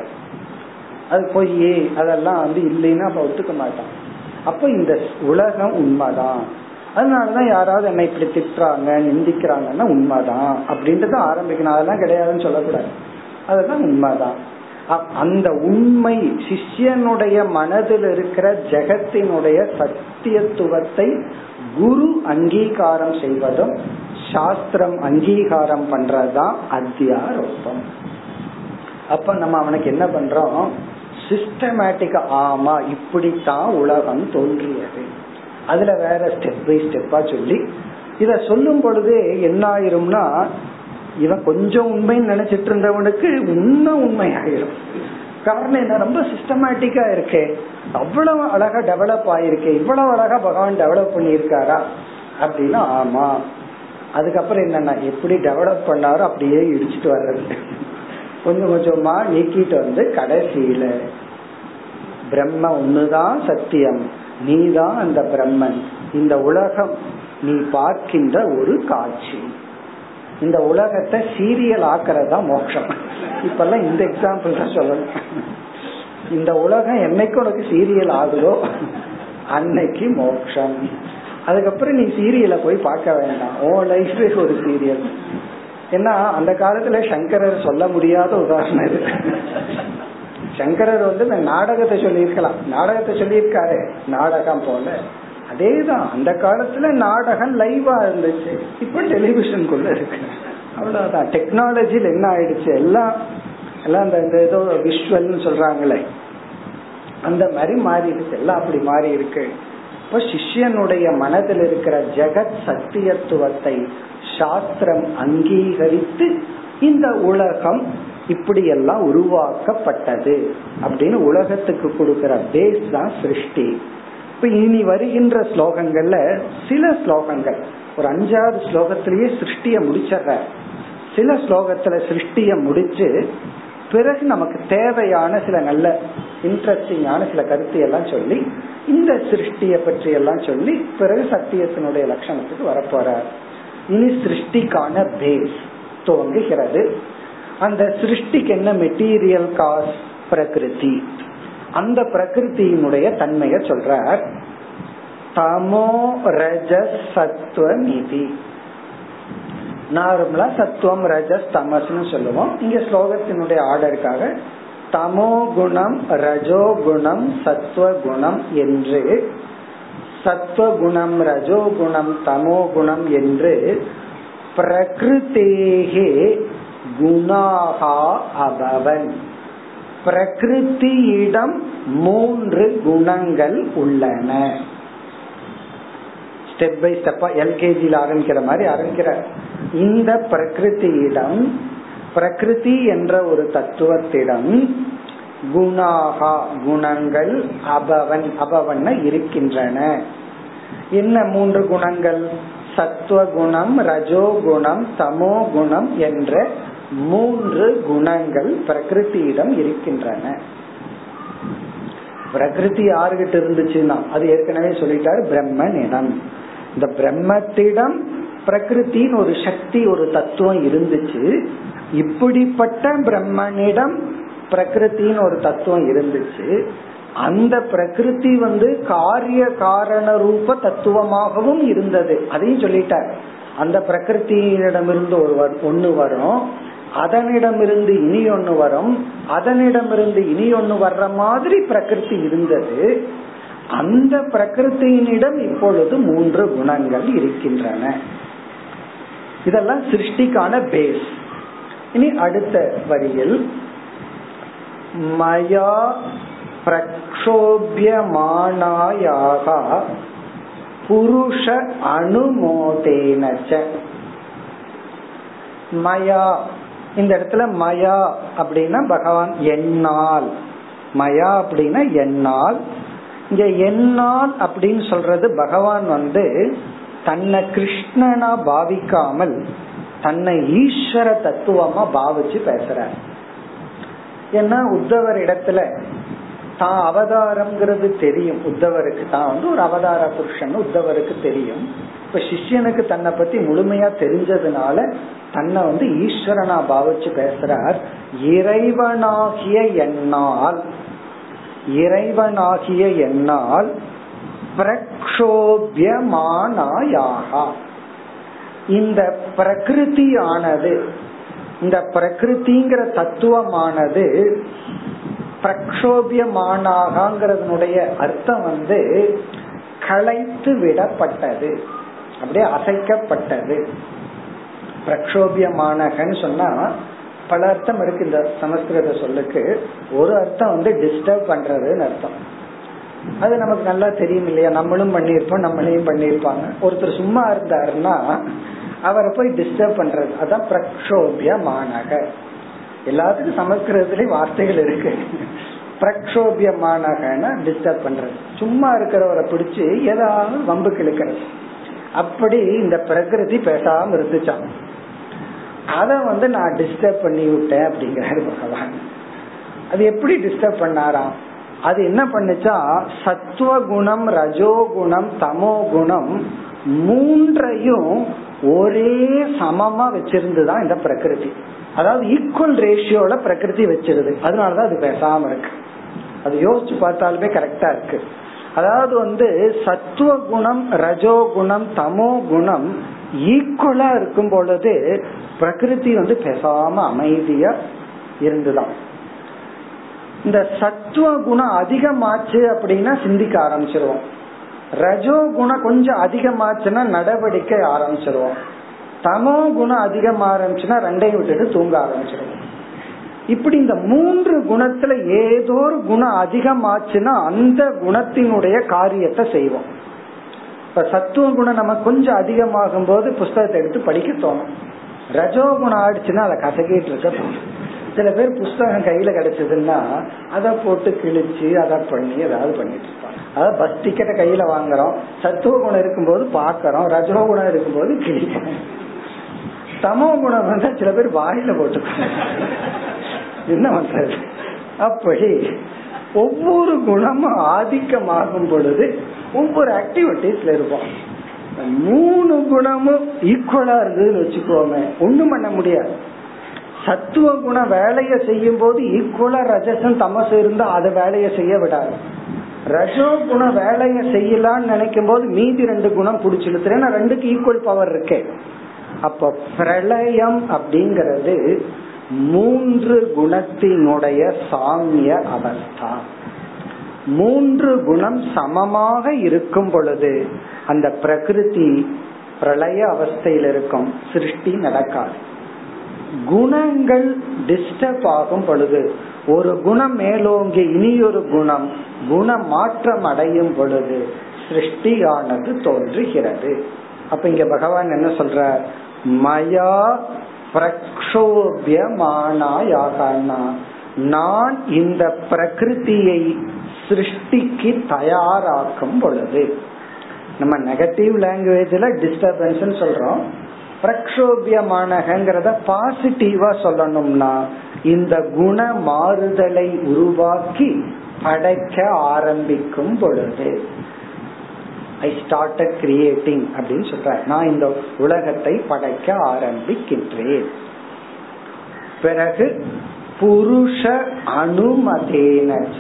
அது பொய்யே அதெல்லாம் வந்து இல்லைன்னா அப்ப ஒத்துக்க மாட்டான். அப்ப இந்த உலகம் உண்மைதான், அதனாலதான் யாராவது என்ன இப்படி திட்டுறாங்க நிந்திக்கிறாங்கன்னா உண்மைதான் அப்படின்றத ஆரம்பிக்கணும். அதெல்லாம் கிடையாதுன்னு சொல்லக்கூடாது, அதெல்லாம் உண்மைதான். அந்த உண்மை சிஷ்யனுடைய மனதில் இருக்கிற ஜெகத்தினுடைய சத்தியத்துவத்தை குரு அங்கீகாரம் செய்வதும் சாஸ்திரம் அங்கீகாரம் பண்றதுதான் அத்தியாரோபம். அப்ப நம்ம அவனுக்கு என்ன பண்றோம், சிஸ்டமேட்டிக்கா ஆமா இப்படித்தான் உலகம் தோன்றியது, அதுல வேற ஸ்டெப் பை ஸ்டெப்பா சொல்லி இத சொல்லும் பொழுது என்ன ஆயிரும்னா, இவன் கொஞ்சம் உண்மைன்னு நினைச்சிட்டு இருந்தவனுக்கு இன்னும் உண்மை ஆயிரும். காரணம் என்ன, ரொம்ப சிஸ்டமேட்டிக்கா இருக்கே, அவ்வளவு அழகா டெவலப் ஆயிருக்கு, இவ்வளவு அழகா பகவான் டெவலப் பண்ணியிருக்காரா அப்படின்னா ஆமா. அதுக்கப்புறம் என்னன்னா எப்படி டெவலப் பண்ணாரோ அப்படியே இடிச்சிட்டு வர்றது, கொஞ்சம் கொஞ்சமா நீக்கிட்டு வந்து கடைசியில பிரம்ம ஒண்ணுதான் சத்தியம், நீதான் அந்த பிரம்மன், இந்த உலகம் நீ பார்க்கின்ற ஒரு காட்சி. இந்த உலகத்தை சீரியல் ஆக்குறதா மோட்சம். இப்பெல்லாம் இந்த எக்ஸாம்பிள் தான் சொல்லணும். இந்த உலகம் என்னைக்கு உனக்கு சீரியல் ஆகுதோ அன்னைக்கு மோட்சம். அதுக்கப்புறம் நீ சீரியலை போய் பார்க்க வேண்டாம், ஓ லைஃபே ஒரு சீரியல். ஏன்னா அந்த காலத்துல சங்கரர் சொல்ல முடியாத உதாரணம் இது. சங்கரர் வந்து இந்த நாடகத்தை சொல்லியிருக்கலாம், நாடகத்தை சொல்லியிருக்காரு நாடகம் போல. அதேதான் அந்த காலத்துல நாடகம் லைவா இருந்துச்சு, இப்ப டெலிவிஷனுக்குள்ள இருக்கு, அவ்வளவுதான். டெக்னாலஜியில என்ன ஆயிடுச்சு, எல்லாம் எல்லாம் இந்த ஏதோ விஷுவல்னு சொல்றாங்களே அந்த மாதிரி மாறி இருக்கு, எல்லாம் அப்படி மாறி இருக்கு. இப்ப சிஷ்யனுடைய மனதில் இருக்கிற ஜெகத் சத்தியத்துவத்தை சாஸ்திரம் அங்கீகரித்து இந்த உலகம் இப்படியெல்லாம் உருவாக்கப்பட்டது அப்படின்னு உலகத்துக்கு கொடுக்கிற பேஸ் தான் சிருஷ்டி. இப்ப இனி வருகின்ற ஸ்லோகங்கள்ல சில ஸ்லோகங்கள் ஒரு அஞ்சாவது ஸ்லோகத்திலேயே சிருஷ்டிய முடிச்சற, சில ஸ்லோகத்துல சிருஷ்டிய முடிச்சு பிறகு நமக்கு தேவையான சில நல்ல இன்ட்ரெஸ்டிங்கான சில கருத்து எல்லாம் சொல்லி இந்த சிருஷ்டிய பற்றி எல்லாம் சொல்லி பிறகு சத்தியத்தினுடைய லட்சணத்துக்கு வரப்போற. இனி சிருஷ்டிக்கான பேஸ் துவங்குகிறது. அந்த சிருஷ்டிக்கு என்ன மெட்டீரியல் காஸ், பிரகிருதி. அந்த பிரகிருதியினுடைய தன்மையை சொல்றார், தமோ ரஜஸ் சத்வம் இதி. நார்மலா சத்துவம் ரஜஸ் தமஸ்னு சொல்லுவோம், இங்க ஸ்லோகத்தினுடைய ஆர்டருக்காக தமோ குணம் ரஜோ குணம் சத்துவ குணம் என்று, சத்துவ குணம் ரஜோ குணம் தமோ குணம் என்று பிரகிருதேஹே குணாஹா அபவன். பிரகிருதியிடம் மூன்று குணங்கள் உள்ளன. ஸ்டெப் பை ஸ்டெப்பா எல்கேஜியில் ஆரம்பிக்கிற மாதிரி ஆரம்பிக்கிற. இந்த பிரகிருதியிடம், பிரகிருதி என்ற ஒரு தத்துவத்திடம் குணாகா குணங்கள் அபவன், அபவன் இருக்கின்றன. என்ன மூன்று குணங்கள், சத்துவ குணம் ரஜோ குணம் தமோ குணம் என்ற மூன்று குணங்கள் பிரகிருதியிடம் இருக்கின்றன. பிரகிருதி யாருகிட்ட இருந்துச்சுன்னா அது ஏற்கனவே சொல்லிட்டாரு பிரம்மனிடம். இந்த பிரம்மத்திடம் பிரகிருத்தின் ஒரு சக்தி ஒரு தத்துவம் இருந்துச்சு. இப்படிப்பட்ட பிரம்மனிடம் பிரகிருத்தின் ஒரு தத்துவம் இருந்துச்சு. அந்த பிரகிருதி வந்து காரிய காரண ரூப தத்துவமாகவும் இருந்தது, அதையும் சொல்லிட்டார். அந்த பிரகிருத்தியிடமிருந்து ஒரு ஒண்ணு வரும், அதனிடமிருந்து இனி ஒண்ணு வரும், அதனிடமிருந்து இனி ஒண்ணு வர்ற மாதிரி பிரகிருதி இருந்தது. அந்த பிரகிருத்தியினிடம் இப்பொழுது மூன்று குணங்கள் இருக்கின்றன. இதெல்லாம் சிருஷ்டிக்கான பேஸ். இனி அடுத்த வரியில் மயா பிரக்ஷோபியமானாயாக புருஷ அனுமோதேனச்ச. மயா இந்த இடத்துல மயா அப்படின்னா பகவான் என்னால், மயா அப்படின்னா என்னால். இங்க என்னால் அப்படின்னு சொல்றது பகவான் வந்து தன்னை கிருஷ்ணனா பாவிக்காமல் தன்னை ஈஸ்வர தத்துவமா பாவிச்சு பேசுறார். ஏன்னா உத்தவர் இடத்துல தான் அவதாரம்ங்கிறது தெரியும், உத்தவருக்கு தான் வந்து ஒரு அவதார புருஷன் உத்தவருக்கு தெரியும். இப்ப சிஷ்யனுக்கு தன்னை பத்தி முழுமையா தெரிஞ்சதுனால தன்னை வந்து ஈஸ்வரனா பாவிச்சு பேசுறார். இறைவனாகிய என்னால், இறைவனாகிய என்னால் பிரக்ஷோபியமானாயாக, இந்த பிரகிருதியானது, இந்த பிரகிருதிங்கிற தத்துவமானது, பிரக்ஷோபியமானாகங்கிறதுனுடைய அர்த்தம் வந்து களைத்து விடப்பட்டது, அப்படியே அசைக்கப்பட்டது. பிரக்ஷோபியமானகன்னு சொன்னா பல அர்த்தம் இருக்கு இந்த சமஸ்கிருத சொல்லுக்கு. ஒரு அர்த்தம் வந்து டிஸ்டர்ப் பண்றதுன்னு அர்த்தம், அது நமக்கு நல்லா தெரியும் இல்லையா, நம்மளும் பண்ணிருப்போம் நம்மளையும் பண்ணிருப்பாங்க. ஒருத்தர் சும்மா இருந்தாருன்னா அவரை போய் டிஸ்டர்ப் பண்றது, அதான் பிரக்ஷோபியமானக. எல்லாத்துக்கும் சமஸ்கிருதத்திலயும் வார்த்தைகள் இருக்கு. பிரக்ஷோபியமானகன்னா டிஸ்டர்ப் பண்றது, சும்மா இருக்கிறவரை பிடிச்சி ஏதாவது வம்பு கிழக்கிறது. அப்படி இந்த பிரகிருதி பேசாம இருந்துச்சான், அத வந்து நான் டிஸ்டர்ப் பண்ணி விட்டேன் அப்படிங்கிறாரு பகவான். அது எப்படி டிஸ்டர்ப் பண்ணாராம், அது என்ன பண்ணுச்சா சத்துவகுணம் ரஜோகுணம் தமோகுணம் மூன்றையும் ஒரே சமமா வச்சிருந்துதான் இந்த பிரகிருதி, அதாவது ஈக்குவல் ரேஷியோல பிரகிருதி வச்சிருது. அதனாலதான் அது பேசாம இருக்கு. அது யோசிச்சு பார்த்தாலுமே கரெக்டா இருக்கு. அதாவது வந்து சத்துவகுணம் ரஜோகுணம் தமோகுணம் ஈக்குவலா இருக்கும் பொழுது பிரகிருதி வந்து பேசாம அமைதியா இருந்துதான். இந்த சத்துவ குணம் அதிகமாச்சு அப்படின்னா சிந்திக்க ஆரம்பிச்சிருவோம், ரஜோ குணம் கொஞ்சம் அதிகமாச்சுன்னா நடவடிக்கை ஆரம்பிச்சிருவோம், தமோ குணம் அதிகமா ஆரம்பிச்சுன்னா ரெண்டையும் விட்டுட்டு தூங்க ஆரம்பிச்சிருவோம். இப்படி இந்த மூன்று குணத்துல ஏதோ ஒரு குணம் அதிகமாச்சுன்னா அந்த குணத்தினுடைய காரியத்தை செய்வோம். இப்ப சத்துவ குணம் நம்ம கொஞ்சம் அதிகமாகும் போது புஸ்தகத்தை எடுத்து படிக்க தோணும், ரஜோ குணம் ஆயிடுச்சுன்னா அதை கசக்கிட்டு இருக்க தோணும். சில பேர் புஸ்தகம் கையில கிடைச்சதுன்னா அதை போட்டு கிழிச்சு அதை பண்ணி ஏதாவது பண்ணிட்டு இருப்பாங்க. அதாவது பஸ் டிக்கெட்டை கையில வாங்குறோம், சத்துவ குணம் இருக்கும்போது பாக்கிறோம், ரஜோ குணம் இருக்கும்போது கிழிக்கிறோம், தமோ குணம் வந்தா சில பேர் வாயில போட்டுக்கோங்க, என்ன பண்றது. அப்படி ஒவ்வொரு குணமும் ஆதிக்கமாகும் பொழுது ஒவ்வொரு ஆக்டிவிட்டிஸ்ல இருப்போம். மூணு குணமும் ஈக்குவலா இருந்ததுன்னு வச்சுக்கோமே, ஒண்ணும் பண்ண முடியாது. சத்துவ குண வேலையை செய்யும் போது ஈக்குவலா ரஜசம் தமசு இருந்தா அது வேலையை செய்ய விடாது. ரஜோ குண வேலையை செய்யலான்னு நினைக்கும் போது மீதி ரெண்டு குணம் புடிச்சிடுத்துறேன், ரெண்டுக்கு ஈக்குவல் பவர் இருக்கே. அப்ப பிரளயம் அப்படிங்கிறது மூன்று குணத்தினுடைய சாமிய அவஸ்தா. மூன்று குணம் சமமாக இருக்கும் பொழுது அந்த பிரகிருதி பிரளய அவஸ்தையில் இருக்கும், சிருஷ்டி நடக்காது. குணங்கள் டிஸ்டர்ப் ஆகும் பொழுது, ஒரு குணம் மேலோங்கி இனியொரு குணம் குண மாற்றம் அடையும் பொழுது சிருஷ்டியானது தோன்றுகிறது. அப்ப இங்க பகவான் என்ன சொல்றார், மயா பிரக்ஷோபியமானாயாகனா, நான் இந்த பிரகிருதியை சிருஷ்டிக்கு தயாராக்கும் பொழுது, நம்ம நெகட்டிவ் லாங்குவேஜ்ல டிஸ்டர்பன்ஸ் சொல்றோம், பிரக்ஷோபியமானகங்கிறத பாசிட்டிவா சொல்லணும்னா இந்த குண மாறுதலை உருவாக்கி படைக்க ஆரம்பிக்கும் பொழுது ஐ ஸ்டார்டட் கிரியேட்டிங் அப்படின்னு சொல்ற, நான் இந்த உலகத்தை படைக்க ஆரம்பிக்கின்றேன். பிறகு புருஷ அனுமதேனச்ச,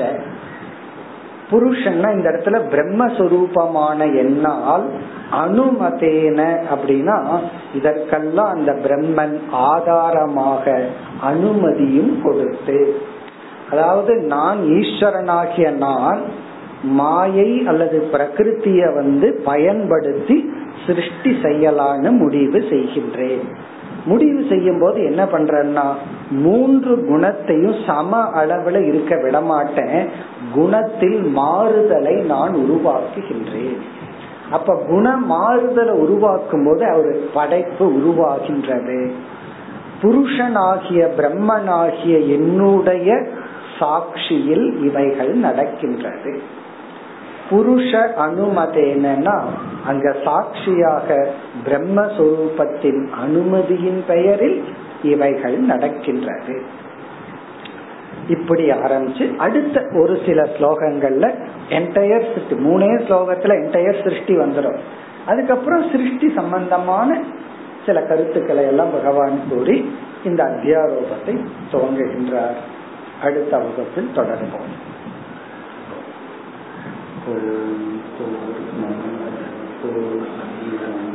புருஷன்னா இந்த இடத்துல பிரம்மஸ்வரூபமான என்னால், அனுமதேன அப்படின்னா இதற்கெல்லாம் அந்த பிரம்மன் ஆதாரமாக அனுமதியும் கொடுத்து, அதாவது நான் ஈஸ்வரனாகிய நான் மாயை அல்லது பிரகிருத்திய வந்து பயன்படுத்தி சிருஷ்டி செய்யலான்னு முடிவு செய்கின்றேன். முடிவு செய்யும் போது என்ன பண்றேன்னா மூன்று குணத்தையும் சம அளவுல இருக்க விடமாட்டேன், குணத்தில் மாறுதலை நான் உருவாக்குகின்றேன். அப்ப குண மாறுதலை உருவாக்கும் போது அவரு படைப்பு உருவாகின்றது. புருஷனாகிய பிரம்மனாகிய என்னுடைய சாட்சியில் இவைகள் நடக்கின்றது. புருஷ அனுமதேனா அங்க சாட்சியாக பிரம்மஸ்வரூபத்தின் அனுமதியின் பெயரில் இவைகள் நடக்கின்றது. இப்படி ஆரம்பிச்சு அடுத்த ஒரு சில ஸ்லோகங்கள்ல என்டையர் சிருஷ்டி, மூணே ஸ்லோகத்துல என்டையர் சிருஷ்டி வந்துடும். அதுக்கப்புறம் சிருஷ்டி சம்பந்தமான சில கருத்துக்களை எல்லாம் பகவான் கூறி இந்த அத்தியாரோபத்தை துவங்குகின்றார். அடுத்த வகுப்பில் தொடர்போம். ஓம் பூர்ணமத் பூர்ணமிதம்